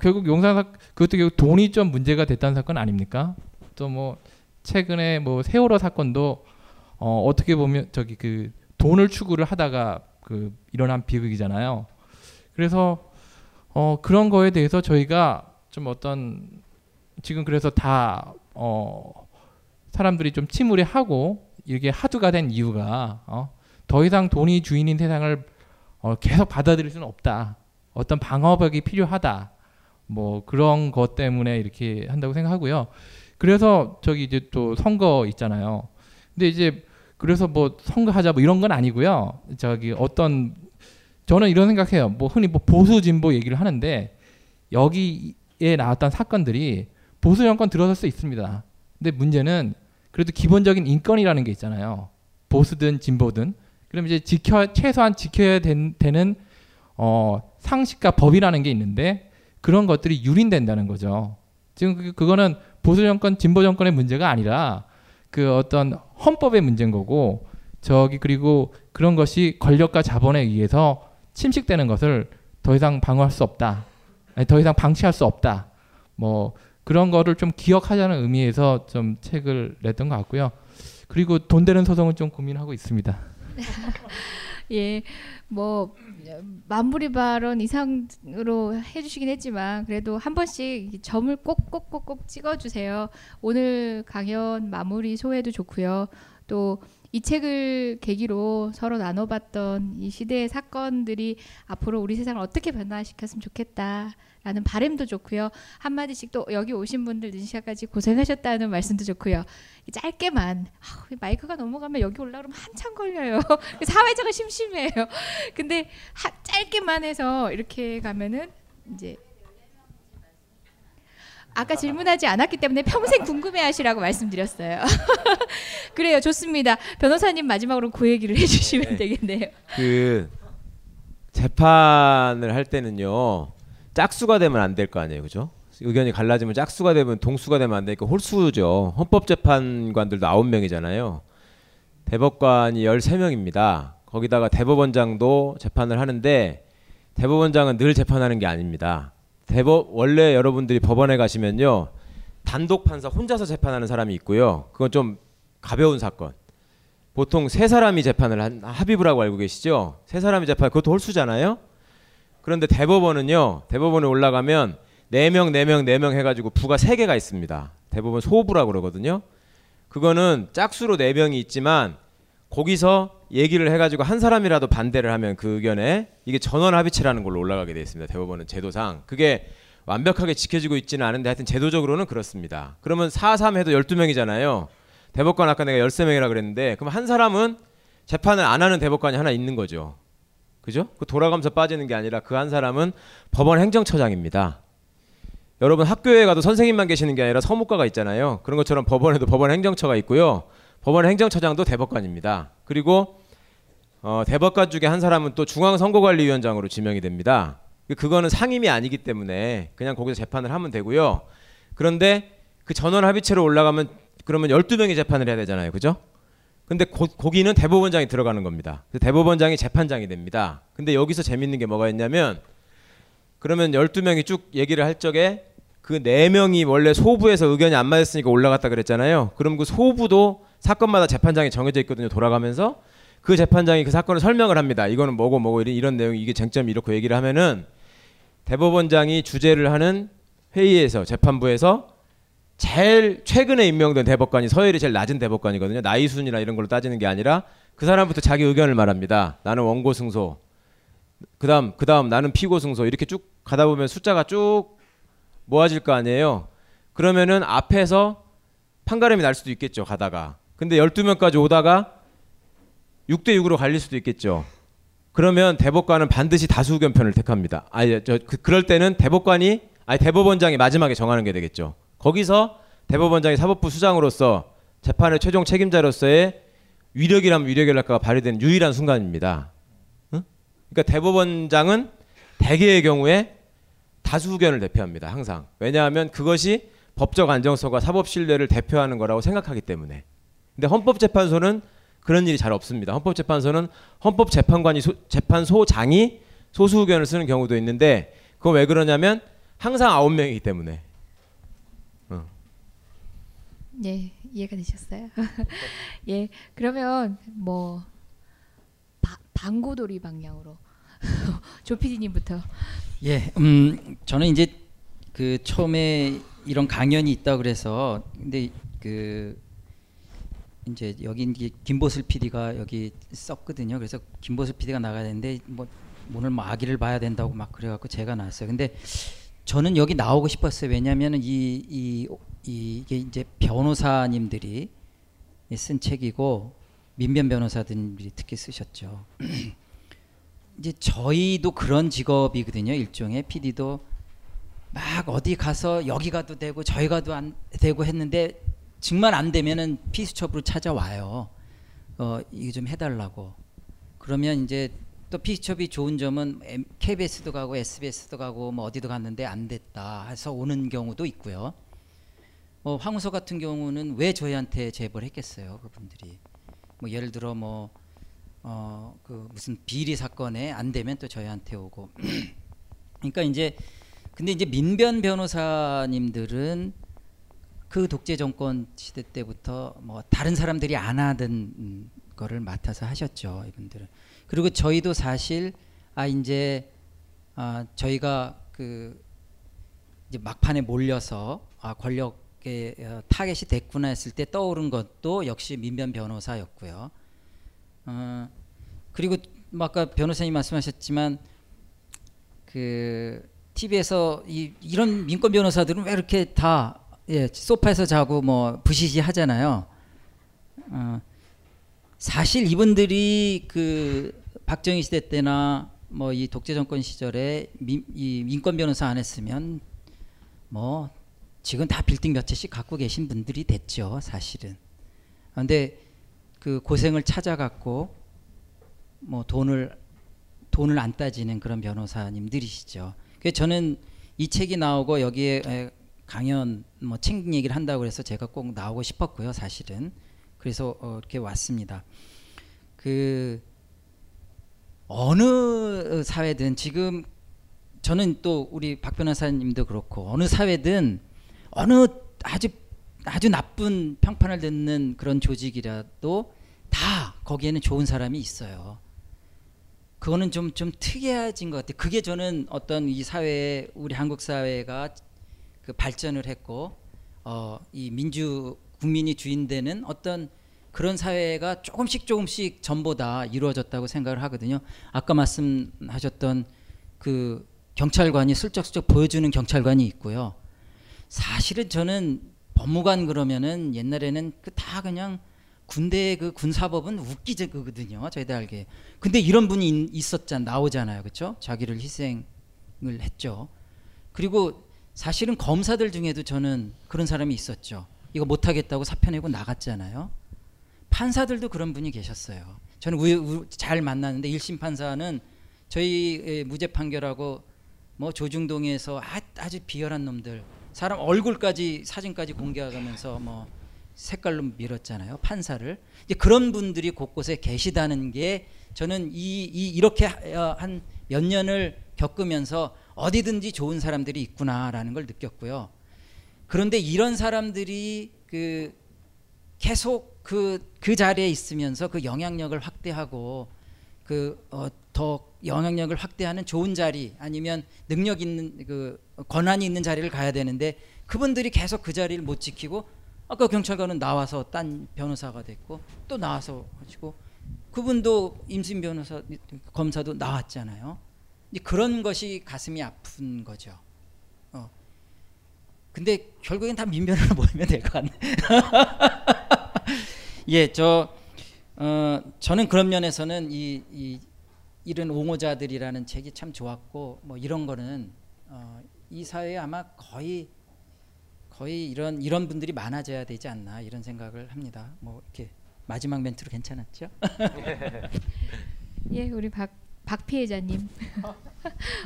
결국 용산 그것도 결국 돈이 좀 문제가 됐다는 사건 아닙니까? 또 뭐 최근에 뭐 세월호 사건도 어떻게 보면 저기 그 돈을 추구를 하다가 그 일어난 비극이잖아요. 그래서 그런 거에 대해서 저희가 좀 어떤 지금 그래서 다 사람들이 좀 침울해하고 이게 하두가 된 이유가 더 이상 돈이 주인인 세상을 계속 받아들일 수는 없다. 어떤 방어벽이 필요하다. 뭐 그런 것 때문에 이렇게 한다고 생각하고요. 그래서 저기 이제 또 선거 있잖아요. 근데 이제 그래서 뭐 선거하자 뭐 이런 건 아니고요. 저기 어떤 저는 이런 생각해요. 뭐 흔히 뭐 보수 진보 얘기를 하는데 여기에 나왔던 사건들이 보수 정권 들어설 수 있습니다. 근데 문제는 그래도 기본적인 인권이라는 게 있잖아요. 보수든 진보든. 그럼 이제 최소한 지켜야 되는 상식과 법이라는 게 있는데 그런 것들이 유린된다는 거죠. 지금 그거는 보수 정권, 진보 정권의 문제가 아니라 그 어떤 헌법의 문제인 거고 그리고 그런 것이 권력과 자본에 의해서 침식되는 것을 더 이상 방어할 수 없다. 아니, 더 이상 방치할 수 없다. 뭐 그런 거를 좀 기억하자는 의미에서 좀 책을 냈던 것 같고요. 그리고 돈 되는 소송은 좀 고민하고 있습니다. 예, 뭐 마무리 발언 이상으로 해주시긴 했지만 그래도 한 번씩 점을 꼭꼭꼭꼭 찍어주세요. 오늘 강연 마무리 소회도 좋고요. 또 이 책을 계기로 서로 나눠봤던 이 시대의 사건들이 앞으로 우리 세상을 어떻게 변화시켰으면 좋겠다라는 바람도 좋고요. 한마디씩 또 여기 오신 분들 늦은 시간까지 고생하셨다는 말씀도 좋고요. 짧게만, 마이크가 넘어가면 여기 올라오면 한참 걸려요. 사회자가 심심해요. 근데 짧게만 해서 이렇게 가면은 이제 아까 질문하지 않았기 때문에 평생 궁금해하시라고 말씀드렸어요. 그래요, 좋습니다. 변호사님 마지막으로 그 얘기를 해주시면 되겠네요. 그 재판을 할 때는요, 짝수가 되면 안 될 거 아니에요, 그죠? 의견이 갈라지면 짝수가 되면 동수가 되면 안 되니까 홀수죠. 헌법재판관들도 9명이잖아요. 대법관이 13명입니다. 거기다가 대법원장도 재판을 하는데 대법원장은 늘 재판하는 게 아닙니다. 원래 여러분들이 법원에 가시면요, 단독 판사 혼자서 재판하는 사람이 있고요. 그건 좀 가벼운 사건. 보통 3사람이 재판을 합의부라고 알고 계시죠? 3사람이 재판, 그것도 홀수잖아요. 그런데 대법원은요, 대법원에 올라가면 4명, 4명, 4명 해가지고 부가 3개가 있습니다. 대법원 소부라고 그러거든요. 그거는 짝수로 4명이 있지만 거기서 얘기를 해가지고 한 사람이라도 반대를 하면 그 의견에 이게 전원 합의체라는 걸로 올라가게 되어 있습니다. 대법원은 제도상. 그게 완벽하게 지켜지고 있지는 않은데 하여튼 제도적으로는 그렇습니다. 그러면 4-3 해도 12명이잖아요. 대법관 아까 내가 13명이라 그랬는데 그럼 한 사람은 재판을 안 하는 대법관이 하나 있는 거죠. 그죠? 그 돌아가면서 빠지는 게 아니라 그 한 사람은 법원 행정처장입니다. 여러분 학교에 가도 선생님만 계시는 게 아니라 서무과가 있잖아요. 그런 것처럼 법원에도 법원 행정처가 있고요. 법원 행정처장도 대법관입니다. 그리고 대법관 중에 한 사람은 또 중앙선거관리위원장으로 지명이 됩니다. 그거는 상임이 아니기 때문에 그냥 거기서 재판을 하면 되고요. 그런데 그 전원 합의체로 올라가면 그러면 12명이 재판을 해야 되잖아요. 그죠? 근데 거기는 대법원장이 들어가는 겁니다. 대법원장이 재판장이 됩니다. 근데 여기서 재밌는 게 뭐가 있냐면 그러면 12명이 쭉 얘기를 할 적에 그 4명이 원래 소부에서 의견이 안 맞았으니까 올라갔다 그랬잖아요. 그럼 그 소부도 사건마다 재판장이 정해져 있거든요. 돌아가면서 그 재판장이 그 사건을 설명을 합니다. 이거는 뭐고 이런 내용, 이게 쟁점이 이렇고 얘기를 하면은 대법원장이 주재를 하는 회의에서 재판부에서 제일 최근에 임명된 대법관이 서열이 제일 낮은 대법관이거든요. 나이 순이나 이런 걸로 따지는 게 아니라 그 사람부터 자기 의견을 말합니다. 나는 원고 승소, 그 다음 나는 피고 승소, 이렇게 쭉 가다 보면 숫자가 쭉 모아질 거 아니에요. 그러면은 앞에서 판가름이 날 수도 있겠죠, 가다가. 근데 12명까지 오다가 6대6으로 갈릴 수도 있겠죠. 그러면 대법관은 반드시 다수 의견 편을 택합니다. 그럴 때는 대법원장이 마지막에 정하는 게 되겠죠. 거기서 대법원장이 사법부 수장으로서 재판의 최종 책임자로서의 위력이라면 위력이랄까가 발휘되는 유일한 순간입니다. 응? 그러니까 대법원장은 대개의 경우에 다수 의견을 대표합니다, 항상. 왜냐하면 그것이 법적 안정성과 사법 신뢰를 대표하는 거라고 생각하기 때문에. 근데 헌법재판소는 그런 일이 잘 없습니다. 헌법재판소는 헌법재판관이 재판소장이 소수 의견을 쓰는 경우도 있는데 그건 왜 그러냐면 항상 9명이기 때문에. 예, 이해가 되셨어요? 예, 그러면 뭐 방고돌이 방향으로 조피디님부터. 예, 저는 이제 그 처음에 이런 강연이 있다 그래서, 근데 그 이제 여기 김보슬 PD가 여기 썼거든요. 그래서 김보슬 PD가 나가야 되는데 뭐 오늘 뭐 아기를 봐야 된다고 막 그래갖고 제가 나왔어요. 근데 저는 여기 나오고 싶었어요. 왜냐하면 이게 이제 변호사님들이 쓴 책이고 민변 변호사들이 특히 쓰셨죠. 이제 저희도 그런 직업이거든요. 일종의 PD도 막 어디 가서 여기 가도 되고 저기 가도 안 되고 했는데 정말 안 되면은 피수첩으로 찾아와요. 이거 좀 해달라고. 그러면 이제 또 피수첩이 좋은 점은 KBS도 가고 SBS도 가고 뭐 어디도 갔는데 안 됐다 해서 오는 경우도 있고요. 황우서 같은 경우는 왜 저희한테 제보를 했겠어요, 그분들이. 뭐 예를 들어 뭐 그 무슨 비리 사건에 안 되면 또 저희한테 오고. 그러니까 이제 근데 이제 민변 변호사님들은 그 독재 정권 시대 때부터 뭐 다른 사람들이 안 하던 거를 맡아서 하셨죠, 이분들은. 그리고 저희도 사실 저희가 그 이제 막판에 몰려서 권력의 타겟이 됐구나 했을 때 떠오른 것도 역시 민변 변호사였고요. 그리고 아까 변호사님 말씀하셨지만 그 TV에서 이런 민권 변호사들은 왜 이렇게 다 소파에서 자고 뭐 부시시 하잖아요. 사실 이분들이 그 박정희 시대 때나 뭐 이 독재 정권 시절에 이 민권 변호사 안 했으면 뭐 지금 다 빌딩 몇 채씩 갖고 계신 분들이 됐죠, 사실은. 그런데 그 고생을 찾아갖고 뭐 돈을 안 따지는 그런 변호사님들이시죠. 그래서 저는 이 책이 나오고 여기에 강연 뭐 책 얘기를 한다고 해서 제가 꼭 나오고 싶었고요, 사실은. 그래서 이렇게 왔습니다. 그 어느 사회든 지금 저는 또 우리 박 변호사님도 그렇고 어느 사회든 어느 아주 나쁜 평판을 듣는 그런 조직이라도 다 거기에는 좋은 사람이 있어요. 그거는 좀 특이해진 것 같아요. 그게 저는 어떤 이 사회에 우리 한국 사회가 그 발전을 했고 이 국민이 주인되는 어떤 그런 사회가 조금씩 전보다 이루어졌다고 생각을 하거든요. 아까 말씀하셨던 그 경찰관이 슬쩍슬쩍 보여주는 경찰관이 있고요. 사실은 저는 법무관 그러면은 옛날에는 다 그냥 군대의 그 군사법은 웃기적이거든요, 저희들 알게. 근데 이런 분이 나오잖아요, 그렇죠? 자기를 희생을 했죠. 그리고 사실은 검사들 중에도 저는 그런 사람이 있었죠. 이거 못하겠다고 사표내고 나갔잖아요. 판사들도 그런 분이 계셨어요. 저는 잘 만났는데 1심 판사는 저희 무죄 판결하고 뭐 조중동에서 아주 비열한 놈들 사람 얼굴까지 사진까지 공개하면서 뭐 색깔로 밀었잖아요, 판사를. 이제 그런 분들이 곳곳에 계시다는 게 저는 이렇게 한 몇 년을 겪으면서 어디든지 좋은 사람들이 있구나라는 걸 느꼈고요. 그런데 이런 사람들이 그 계속 그 자리에 있으면서 그 영향력을 확대하고 더 영향력을 확대하는 좋은 자리 아니면 능력 있는 그 권한이 있는 자리를 가야 되는데 그분들이 계속 그 자리를 못 지키고 아까 경찰관은 나와서 딴 변호사가 됐고 또 나와서 하시고 그분도 임신 변호사 검사도 나왔잖아요. 이제 그런 것이 가슴이 아픈 거죠. 근데 결국엔 다 민변으로 모이면 될 것 같네. 예, 저는 그런 면에서는 이런 옹호자들이라는 책이 참 좋았고 뭐 이런 거는 이 사회에 아마 거의 이런 분들이 많아져야 되지 않나 이런 생각을 합니다. 뭐 이렇게 마지막 멘트로 괜찮았죠? 예, 우리 박 피해자님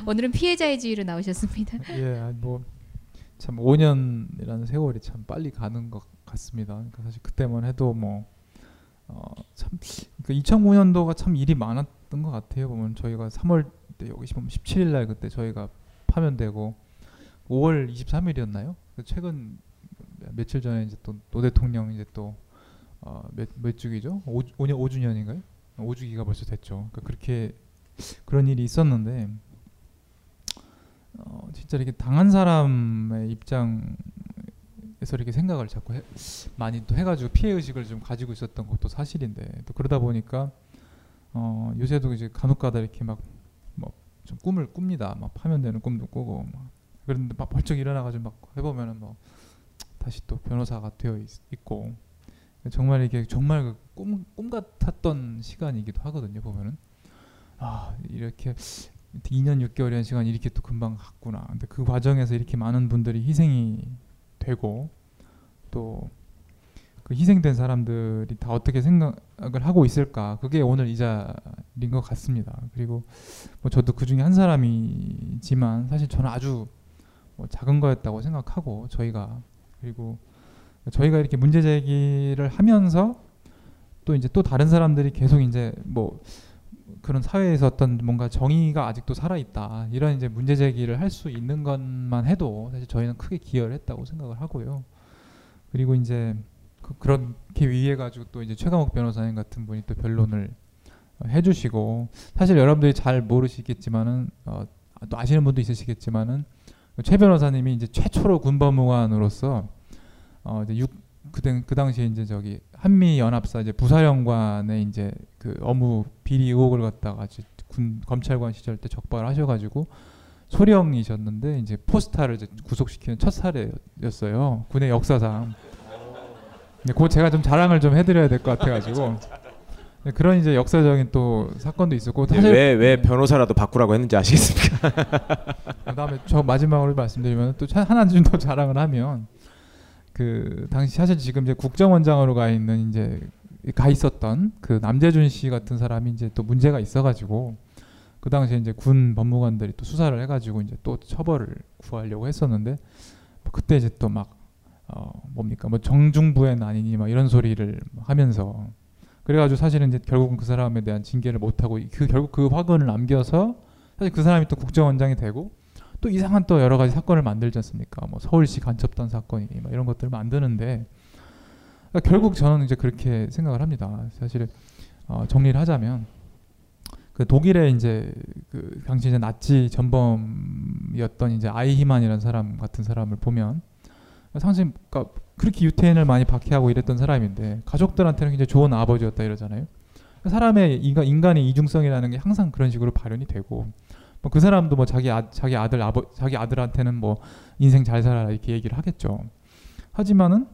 오늘은 피해자의 지위로 나오셨습니다. 예, 뭐 참 5년이라는 세월이 참 빨리 가는 것 같습니다. 그러니까 사실 그때만 해도 뭐 참 그러니까 2009년도가 참 일이 많았던 것 같아요. 보면 저희가 3월 때 여기 보면 17일 날 그때 저희가 파면되고 5월 23일이었나요? 최근 며칠 전에 이제 또 노 대통령 이제 또 몇 주기죠? 5주년인가요? 5주기가 벌써 됐죠. 그러니까 그렇게 그런 일이 있었는데 진짜 이렇게 당한 사람의 입장에서 이렇게 생각을 자꾸 많이 또 해가지고 피해 의식을 좀 가지고 있었던 것도 사실인데 또 그러다 보니까 요새도 이제 간혹가다 이렇게 막 뭐 좀 꿈을 꿉니다. 막 파면되는 꿈도 꾸고 막. 그런데 막 벌쩍 일어나가지고 막 해보면은 뭐 다시 또 변호사가 되어 있고 정말 이게 정말 꿈 같았던 시간이기도 하거든요. 보면은 이렇게 2년 6개월이라는 시간이 이렇게 또 금방 갔구나. 근데 그 과정에서 이렇게 많은 분들이 희생이 되고 또 그 희생된 사람들이 다 어떻게 생각을 하고 있을까. 그게 오늘 이 자리인 것 같습니다. 그리고 뭐 저도 그 중에 한 사람이지만 사실 저는 아주 뭐 작은 거였다고 생각하고 저희가 이렇게 문제 제기를 하면서 또 이제 또 다른 사람들이 계속 이제 뭐 그런 사회에서 어떤 뭔가 정의가 아직도 살아있다 이런 이제 문제 제기를 할 수 있는 것만 해도 사실 저희는 크게 기여를 했다고 생각을 하고요. 그리고 이제 그렇게 위해 가지고 또 이제 최강욱 변호사님 같은 분이 또 변론을 해주시고, 사실 여러분들이 잘 모르시겠지만은 또 아시는 분도 있으시겠지만은 최 변호사님이 이제 최초로 군법무관으로서 이제 그 당시에 이제 저기 한미 연합사 이제 부사령관의 이제 그 업무 비리 의혹을 갖다가 이제 군 검찰관 시절 때 적발하셔가지고 소령이셨는데 이제 포스타를 이제 구속시키는 첫 사례였어요, 군의 역사상. 근데 그거 제가 좀 자랑을 좀 해드려야 될 것 같아가지고. 그런 이제 역사적인 또 사건도 있었고. 사실 왜 변호사라도 바꾸라고 했는지 아시겠습니까? 그다음에 저 마지막으로 말씀드리면 또 하나 좀 더 자랑을 하면, 그 당시 사실 지금 이제 국정원장으로 가 있는 이제 가 있었던 그 남재준 씨 같은 사람이 이제 또 문제가 있어가지고 그 당시에 이제 군 법무관들이 또 수사를 해가지고 이제 또 처벌을 구하려고 했었는데 그때 이제 또 막 뭡니까 뭐 정중부엔 아니니 막 이런 소리를 하면서. 그래가지고 사실은 이제 결국은 그 사람에 대한 징계를 못하고 결국 그 화근을 남겨서 사실 그 사람이 또 국정원장이 되고 또 이상한 또 여러 가지 사건을 만들지 않습니까? 뭐 서울시 간첩단 사건이 막 이런 것들을 만드는데, 그러니까 결국 저는 이제 그렇게 생각을 합니다. 사실 정리를 하자면 그 독일의 이제 그 당시 이제 나치 전범이었던 이제 아이히만이라는 사람 같은 사람을 보면 상심 그러니까 그렇게 유태인을 많이 박해하고 이랬던 사람인데 가족들한테는 굉장히 좋은 아버지였다 이러잖아요. 사람의 인간의 이중성이라는 게 항상 그런 식으로 발현이 되고, 뭐 그 사람도 뭐 자기 아들한테는 뭐 인생 잘 살아라 이렇게 얘기를 하겠죠. 하지만은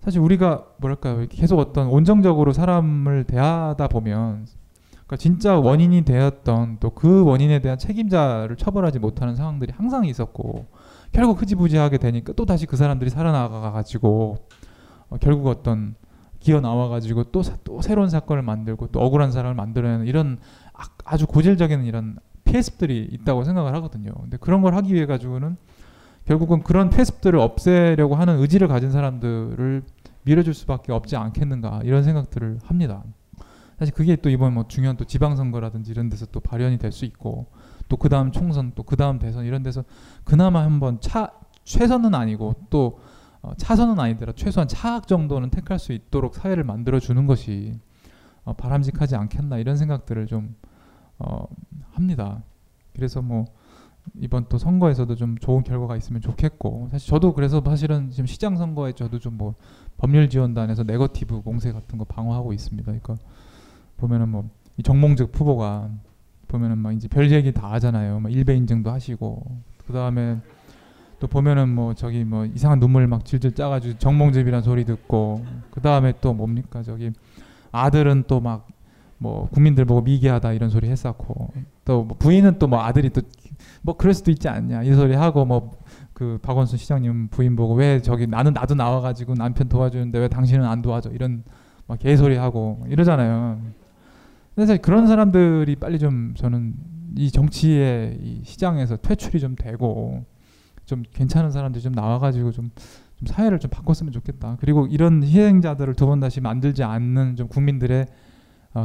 사실 우리가 뭐랄까요, 계속 어떤 온정적으로 사람을 대하다 보면, 그러니까 진짜 원인이 되었던 또 그 원인에 대한 책임자를 처벌하지 못하는 상황들이 항상 있었고. 결국 흐지부지하게 되니까 또 다시 그 사람들이 살아나가가지고 결국 어떤 기어 나와가지고 또 새로운 사건을 만들고 또 억울한 사람을 만들어내는 이런 아주 고질적인 이런 폐습들이 있다고 생각을 하거든요. 근데 그런 걸 하기 위해 가지고는 결국은 그런 폐습들을 없애려고 하는 의지를 가진 사람들을 밀어줄 수밖에 없지 않겠는가 이런 생각들을 합니다. 사실 그게 또 이번 뭐 중요한 또 지방선거라든지 이런 데서 또 발현이 될 수 있고. 또 그 다음 총선, 또 그 다음 대선 이런 데서 그나마 한번 최선은 아니고 또 차선은 아니더라도 최소한 차악 정도는 택할 수 있도록 사회를 만들어주는 것이 바람직하지 않겠나 이런 생각들을 좀 합니다. 그래서 뭐 이번 또 선거에서도 좀 좋은 결과가 있으면 좋겠고, 사실 저도 그래서 사실은 지금 시장 선거에 저도 좀 뭐 법률지원단에서 네거티브 공세 같은 거 방어하고 있습니다. 그러니까 보면은 뭐 이 정몽즉 후보가 보면은 막 이제 별 얘기 다 하잖아요. 막 일배 인증도 하시고, 그 다음에 또 보면은 뭐 저기 뭐 이상한 눈물 막 질질 짜가지고 정몽집이란 소리 듣고, 그 다음에 또 뭡니까 저기 아들은 또 막 뭐 국민들 보고 미개하다 이런 소리 했었고, 또 뭐 부인은 또 뭐 아들이 또 뭐 그럴 수도 있지 않냐 이 소리 하고, 뭐 그 박원순 시장님 부인 보고 왜 저기 나도 나와가지고 남편 도와주는데 왜 당신은 안 도와줘 이런 막 개소리 하고 이러잖아요. 사실 그런 사람들이 빨리 좀 저는 이 정치의 이 시장에서 퇴출이 좀 되고 좀 괜찮은 사람들이 좀 나와가지고 좀 사회를 좀 바꿨으면 좋겠다. 그리고 이런 희생자들을 두 번 다시 만들지 않는 좀 국민들의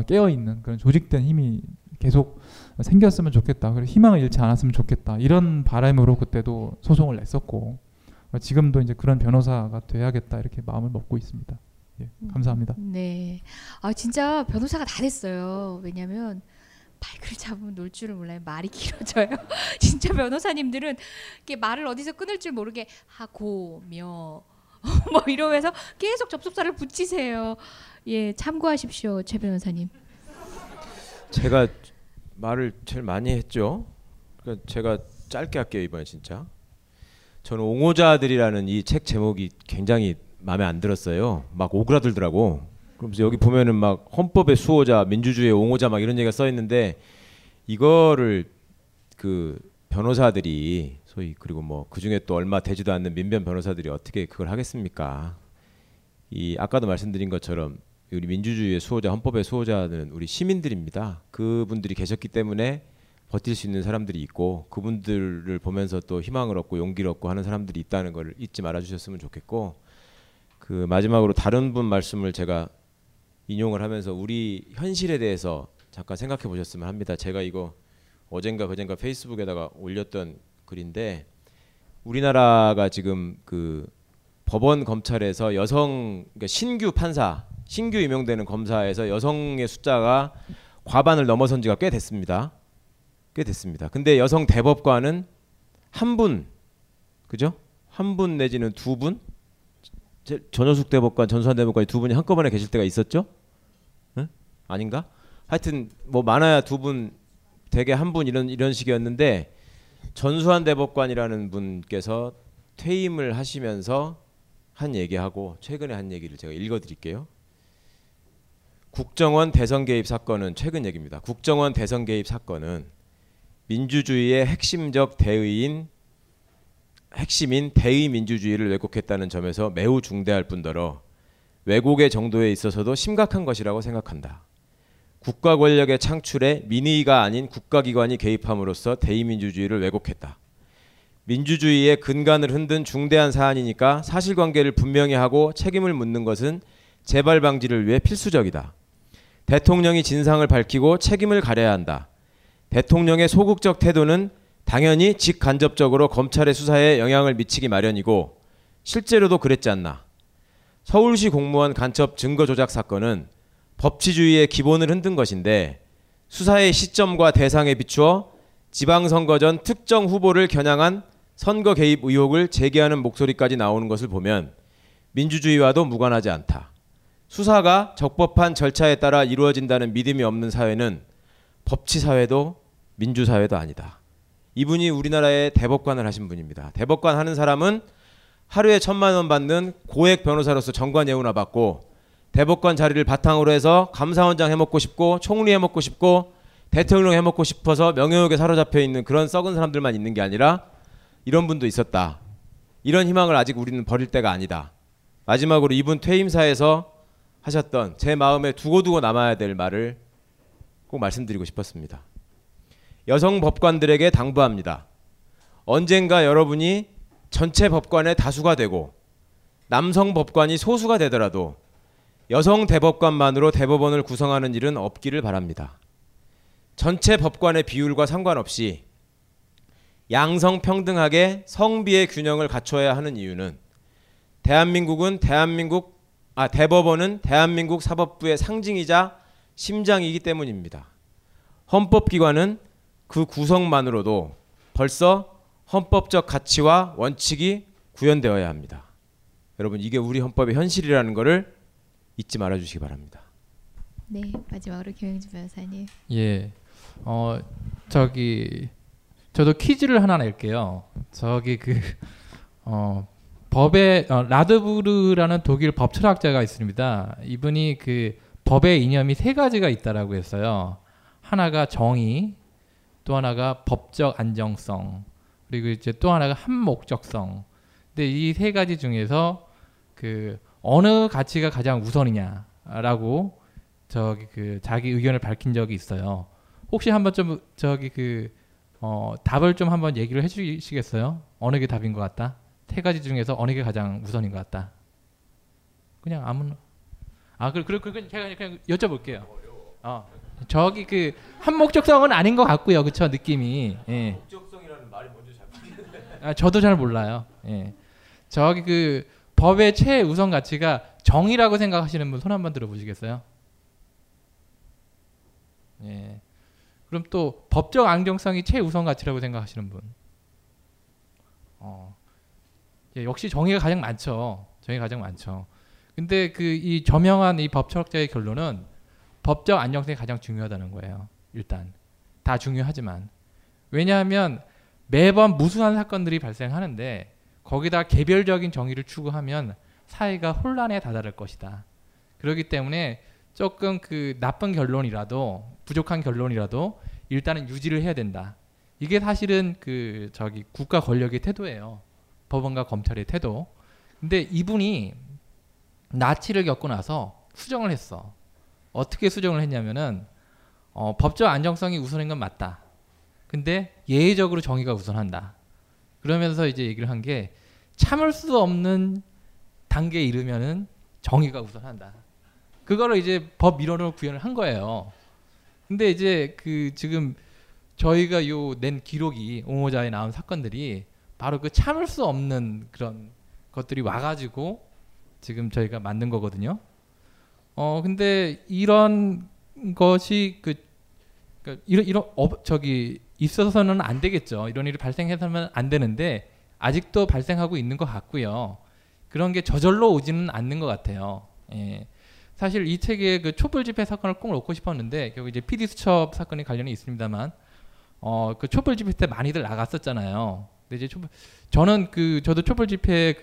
깨어있는 그런 조직된 힘이 계속 생겼으면 좋겠다. 그리고 희망을 잃지 않았으면 좋겠다. 이런 바람으로 그때도 소송을 냈었고, 지금도 이제 그런 변호사가 돼야겠다 이렇게 마음을 먹고 있습니다. 예, 감사합니다. 네, 진짜 변호사가 다 됐어요. 왜냐하면 마이크를 잡으면 놀 줄을 몰라요. 말이 길어져요. 진짜 변호사님들은 이렇게 말을 어디서 끊을 줄 모르게 하고 며 뭐 이러면서 계속 접속사를 붙이세요. 예, 참고하십시오, 최 변호사님. 제가 말을 제일 많이 했죠. 그러니까 제가 짧게 할게요 이번에 진짜. 저는 옹호자들이라는 이 책 제목이 굉장히 마음에 안 들었어요. 막 오그라들더라고. 그러면서 여기 보면은 막 헌법의 수호자, 민주주의의 옹호자 막 이런 얘기가 써 있는데, 이거를 그 변호사들이 소위, 그리고 뭐 그중에 또 얼마 되지도 않는 민변 변호사들이 어떻게 그걸 하겠습니까? 이 아까도 말씀드린 것처럼 우리 민주주의의 수호자, 헌법의 수호자는 우리 시민들입니다. 그분들이 계셨기 때문에 버틸 수 있는 사람들이 있고, 그분들을 보면서 또 희망을 얻고 용기를 얻고 하는 사람들이 있다는 걸 잊지 말아주셨으면 좋겠고, 그 마지막으로 다른 분 말씀을 제가 인용을 하면서 우리 현실에 대해서 잠깐 생각해 보셨으면 합니다. 제가 이거 어젠가 그젠가 페이스북에다가 올렸던 글인데, 우리나라가 지금 그 법원 검찰에서 여성, 그러니까 신규 판사, 신규 임용되는 검사에서 여성의 숫자가 과반을 넘어선 지가 꽤 됐습니다. 꽤 됐습니다. 근데 여성 대법관은 한 분, 그죠? 한 분 내지는 두 분? 전효숙 대법관, 전수환 대법관이 두 분이 한꺼번에 계실 때가 있었죠? 응? 아닌가? 하여튼 뭐 많아야 두 분, 되게 한 분 이런 식이었는데, 전수환 대법관이라는 분께서 퇴임을 하시면서 한 얘기하고 최근에 한 얘기를 제가 읽어드릴게요. 국정원 대선 개입 사건은 최근 얘기입니다. 국정원 대선 개입 사건은 민주주의의 핵심적 핵심인 대의 민주주의를 왜곡했다는 점에서 매우 중대할 뿐더러 왜곡의 정도에 있어서도 심각한 것이라고 생각한다. 국가 권력의 창출에 민의가 아닌 국가기관이 개입함으로써 대의 민주주의를 왜곡했다. 민주주의의 근간을 흔든 중대한 사안이니까 사실관계를 분명히 하고 책임을 묻는 것은 재발 방지를 위해 필수적이다. 대통령이 진상을 밝히고 책임을 가려야 한다. 대통령의 소극적 태도는 당연히 직간접적으로 검찰의 수사에 영향을 미치기 마련이고 실제로도 그랬지 않나. 서울시 공무원 간첩 증거 조작 사건은 법치주의의 기본을 흔든 것인데 수사의 시점과 대상에 비추어 지방선거 전 특정 후보를 겨냥한 선거 개입 의혹을 제기하는 목소리까지 나오는 것을 보면 민주주의와도 무관하지 않다. 수사가 적법한 절차에 따라 이루어진다는 믿음이 없는 사회는 법치사회도 민주사회도 아니다. 이분이 우리나라의 대법관을 하신 분입니다. 대법관 하는 사람은 하루에 1,000만 원 받는 고액 변호사로서 정관 예우나 받고, 대법관 자리를 바탕으로 해서 감사원장 해먹고 싶고 총리 해먹고 싶고 대통령 해먹고 싶어서 명예욕에 사로잡혀 있는 그런 썩은 사람들만 있는 게 아니라 이런 분도 있었다. 이런 희망을 아직 우리는 버릴 때가 아니다. 마지막으로 이분 퇴임사에서 하셨던 제 마음에 두고두고 남아야 될 말을 꼭 말씀드리고 싶었습니다. 여성 법관들에게 당부합니다. 언젠가 여러분이 전체 법관의 다수가 되고 남성 법관이 소수가 되더라도 여성 대법관만으로 대법원을 구성하는 일은 없기를 바랍니다. 전체 법관의 비율과 상관없이 양성평등하게 성비의 균형을 갖춰야 하는 이유는 대법원은 대한민국 사법부의 상징이자 심장이기 때문입니다. 헌법기관은 그 구성만으로도 벌써 헌법적 가치와 원칙이 구현되어야 합니다. 여러분, 이게 우리 헌법의 현실이라는 것을 잊지 말아주시기 바랍니다. 네, 마지막으로 김영준 변호사님. 예, 저도 퀴즈를 하나 낼게요. 법의 라드부르라는 독일 법철학자가 있습니다. 이분이 그 법의 이념이 3가지가 있다라고 했어요. 하나가 정의, 또 하나가 법적 안정성, 그리고 이제 또 하나가 한목적성. 근데 이 3가지 중에서 그 어느 가치가 가장 우선이냐라고 자기 의견을 밝힌 적이 있어요. 혹시 한번 좀 답을 좀 한번 얘기를 해주시겠어요? 어느 게 답인 것 같다? 3가지 중에서 어느 게 가장 우선인 것 같다? 그냥 그냥 여쭤볼게요. 한목적성은 아닌 것 같고요, 그쵸? 느낌이. 예. 한목적성이라는 말이 뭔지 잘 모르겠는데. 저도 잘 몰라요. 예. 법의 최우선 가치가 정의라고 생각하시는 분 손 한번 들어보시겠어요? 예. 그럼 또 법적 안정성이 최우선 가치라고 생각하시는 분. 예, 역시 정의가 가장 많죠. 근데 이 저명한 이 법철학자의 결론은 법적 안정성이 가장 중요하다는 거예요. 일단 다 중요하지만, 왜냐하면 매번 무수한 사건들이 발생하는데 거기다 개별적인 정의를 추구하면 사회가 혼란에 다다를 것이다. 그렇기 때문에 조금 나쁜 결론이라도, 부족한 결론이라도 일단은 유지를 해야 된다. 이게 사실은 국가 권력의 태도예요. 법원과 검찰의 태도. 근데 이분이 나치를 겪고 나서 수정을 했어. 어떻게 수정을 했냐면은 법적 안정성이 우선인 건 맞다. 근데 예외적으로 정의가 우선한다. 그러면서 이제 얘기를 한 게, 참을 수 없는 단계에 이르면은 정의가 우선한다. 그거를 이제 법 1호로 구현을 한 거예요. 근데 이제 그 지금 저희가 요 낸 기록이 옹호자에 나온 사건들이 바로 그 참을 수 없는 그런 것들이 와가지고 지금 저희가 만든 거거든요. 근데 이런 것이 있어서는 안 되겠죠. 이런 일이 발생해서는 안 되는데 아직도 발생하고 있는 것 같고요. 그런 게 저절로 오지는 않는 것 같아요. 예. 사실 이 책에 그 촛불 집회 사건을 꼭 넣고 싶었는데 결국 이제 PD 수첩 사건이 관련이 있습니다만 그 촛불 집회 때 많이들 나갔었잖아요. 근데 이제 저는 저도 촛불 집회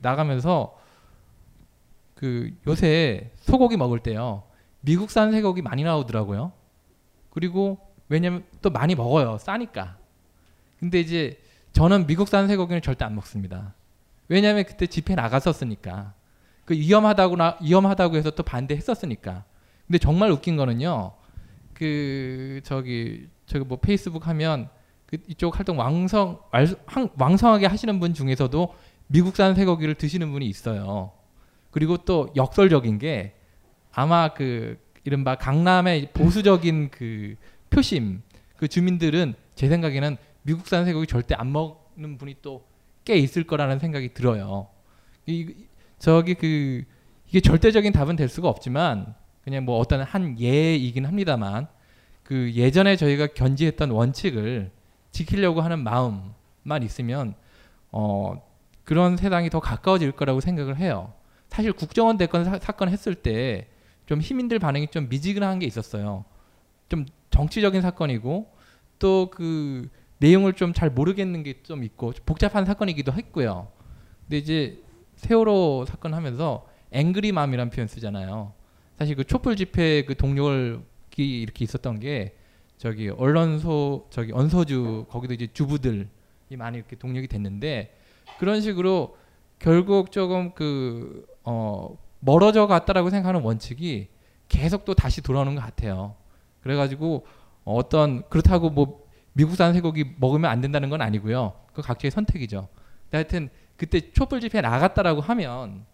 나가면서 요새 소고기 먹을 때요 미국산 쇠고기 많이 나오더라고요. 그리고 왜냐면 또 많이 먹어요. 싸니까. 근데 이제 저는 미국산 쇠고기는 절대 안 먹습니다. 왜냐면 그때 집회 나갔었으니까. 그 위험하다고 해서 또 반대했었으니까. 근데 정말 웃긴 거는요. 저기 뭐 페이스북 하면 이쪽 활동 왕성하게 하시는 분 중에서도 미국산 쇠고기를 드시는 분이 있어요. 그리고 또 역설적인 게 아마 이른바 강남의 보수적인 표심 주민들은 제 생각에는 미국산 쇠고기 절대 안 먹는 분이 또 꽤 있을 거라는 생각이 들어요. 이게 절대적인 답은 될 수가 없지만 그냥 뭐 어떤 한 예이긴 합니다만 예전에 저희가 견지했던 원칙을 지키려고 하는 마음만 있으면 그런 세상이 더 가까워질 거라고 생각을 해요. 사실 국정원 대권 사건 했을 때 좀 시민들 반응이 좀 미지근한 게 있었어요. 좀 정치적인 사건이고 또 그 내용을 좀 잘 모르겠는 게 좀 있고 복잡한 사건이기도 했고요. 근데 이제 세월호 사건 하면서 앵그리맘이라는 표현 쓰잖아요. 사실 그 촛불 집회 그 동력이 이렇게 있었던 게 언서주 거기도 이제 주부들이 많이 이렇게 동력이 됐는데 그런 식으로 결국 조금 멀어져 갔다라고 생각하는 원칙이 계속 또 다시 돌아오는 것 같아요. 그래가지고 그렇다고 뭐 미국산 쇠고기 먹으면 안 된다는 건 아니고요. 그 각자의 선택이죠. 근데 하여튼 그때 촛불 집회에 나갔다라고 하면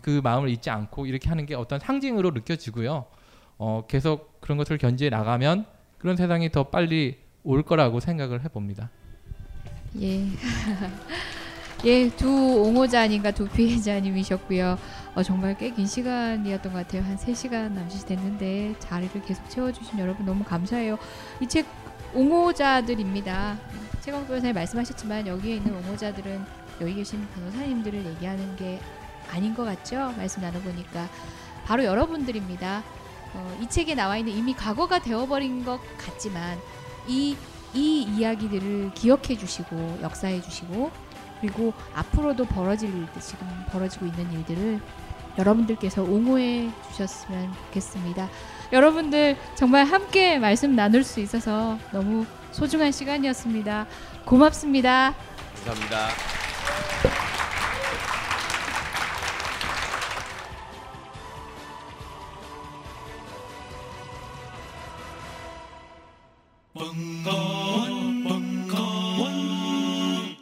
그 마음을 잊지 않고 이렇게 하는 게 어떤 상징으로 느껴지고요. 계속 그런 것을 견지해 나가면 그런 세상이 더 빨리 올 거라고 생각을 해봅니다. 예. 예, 두 옹호자님과 두 피해자님이셨고요. 정말 꽤 긴 시간이었던 것 같아요. 한 3시간 남짓이 됐는데 자리를 계속 채워주신 여러분 너무 감사해요. 이 책 옹호자들입니다. 최강욱 변호사님 말씀하셨지만 여기에 있는 옹호자들은 여기 계신 변호사님들을 얘기하는 게 아닌 것 같죠? 말씀 나눠보니까 바로 여러분들입니다. 이 책에 나와 있는 이미 과거가 되어버린 것 같지만 이 이야기들을 기억해 주시고 역사해 주시고 그리고 앞으로도 지금 벌어지고 있는 일들을 여러분들께서 옹호해 주셨으면 좋겠습니다. 여러분들 정말 함께 말씀 나눌 수 있어서 너무 소중한 시간이었습니다. 고맙습니다. 감사합니다.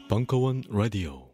벙커원 라디오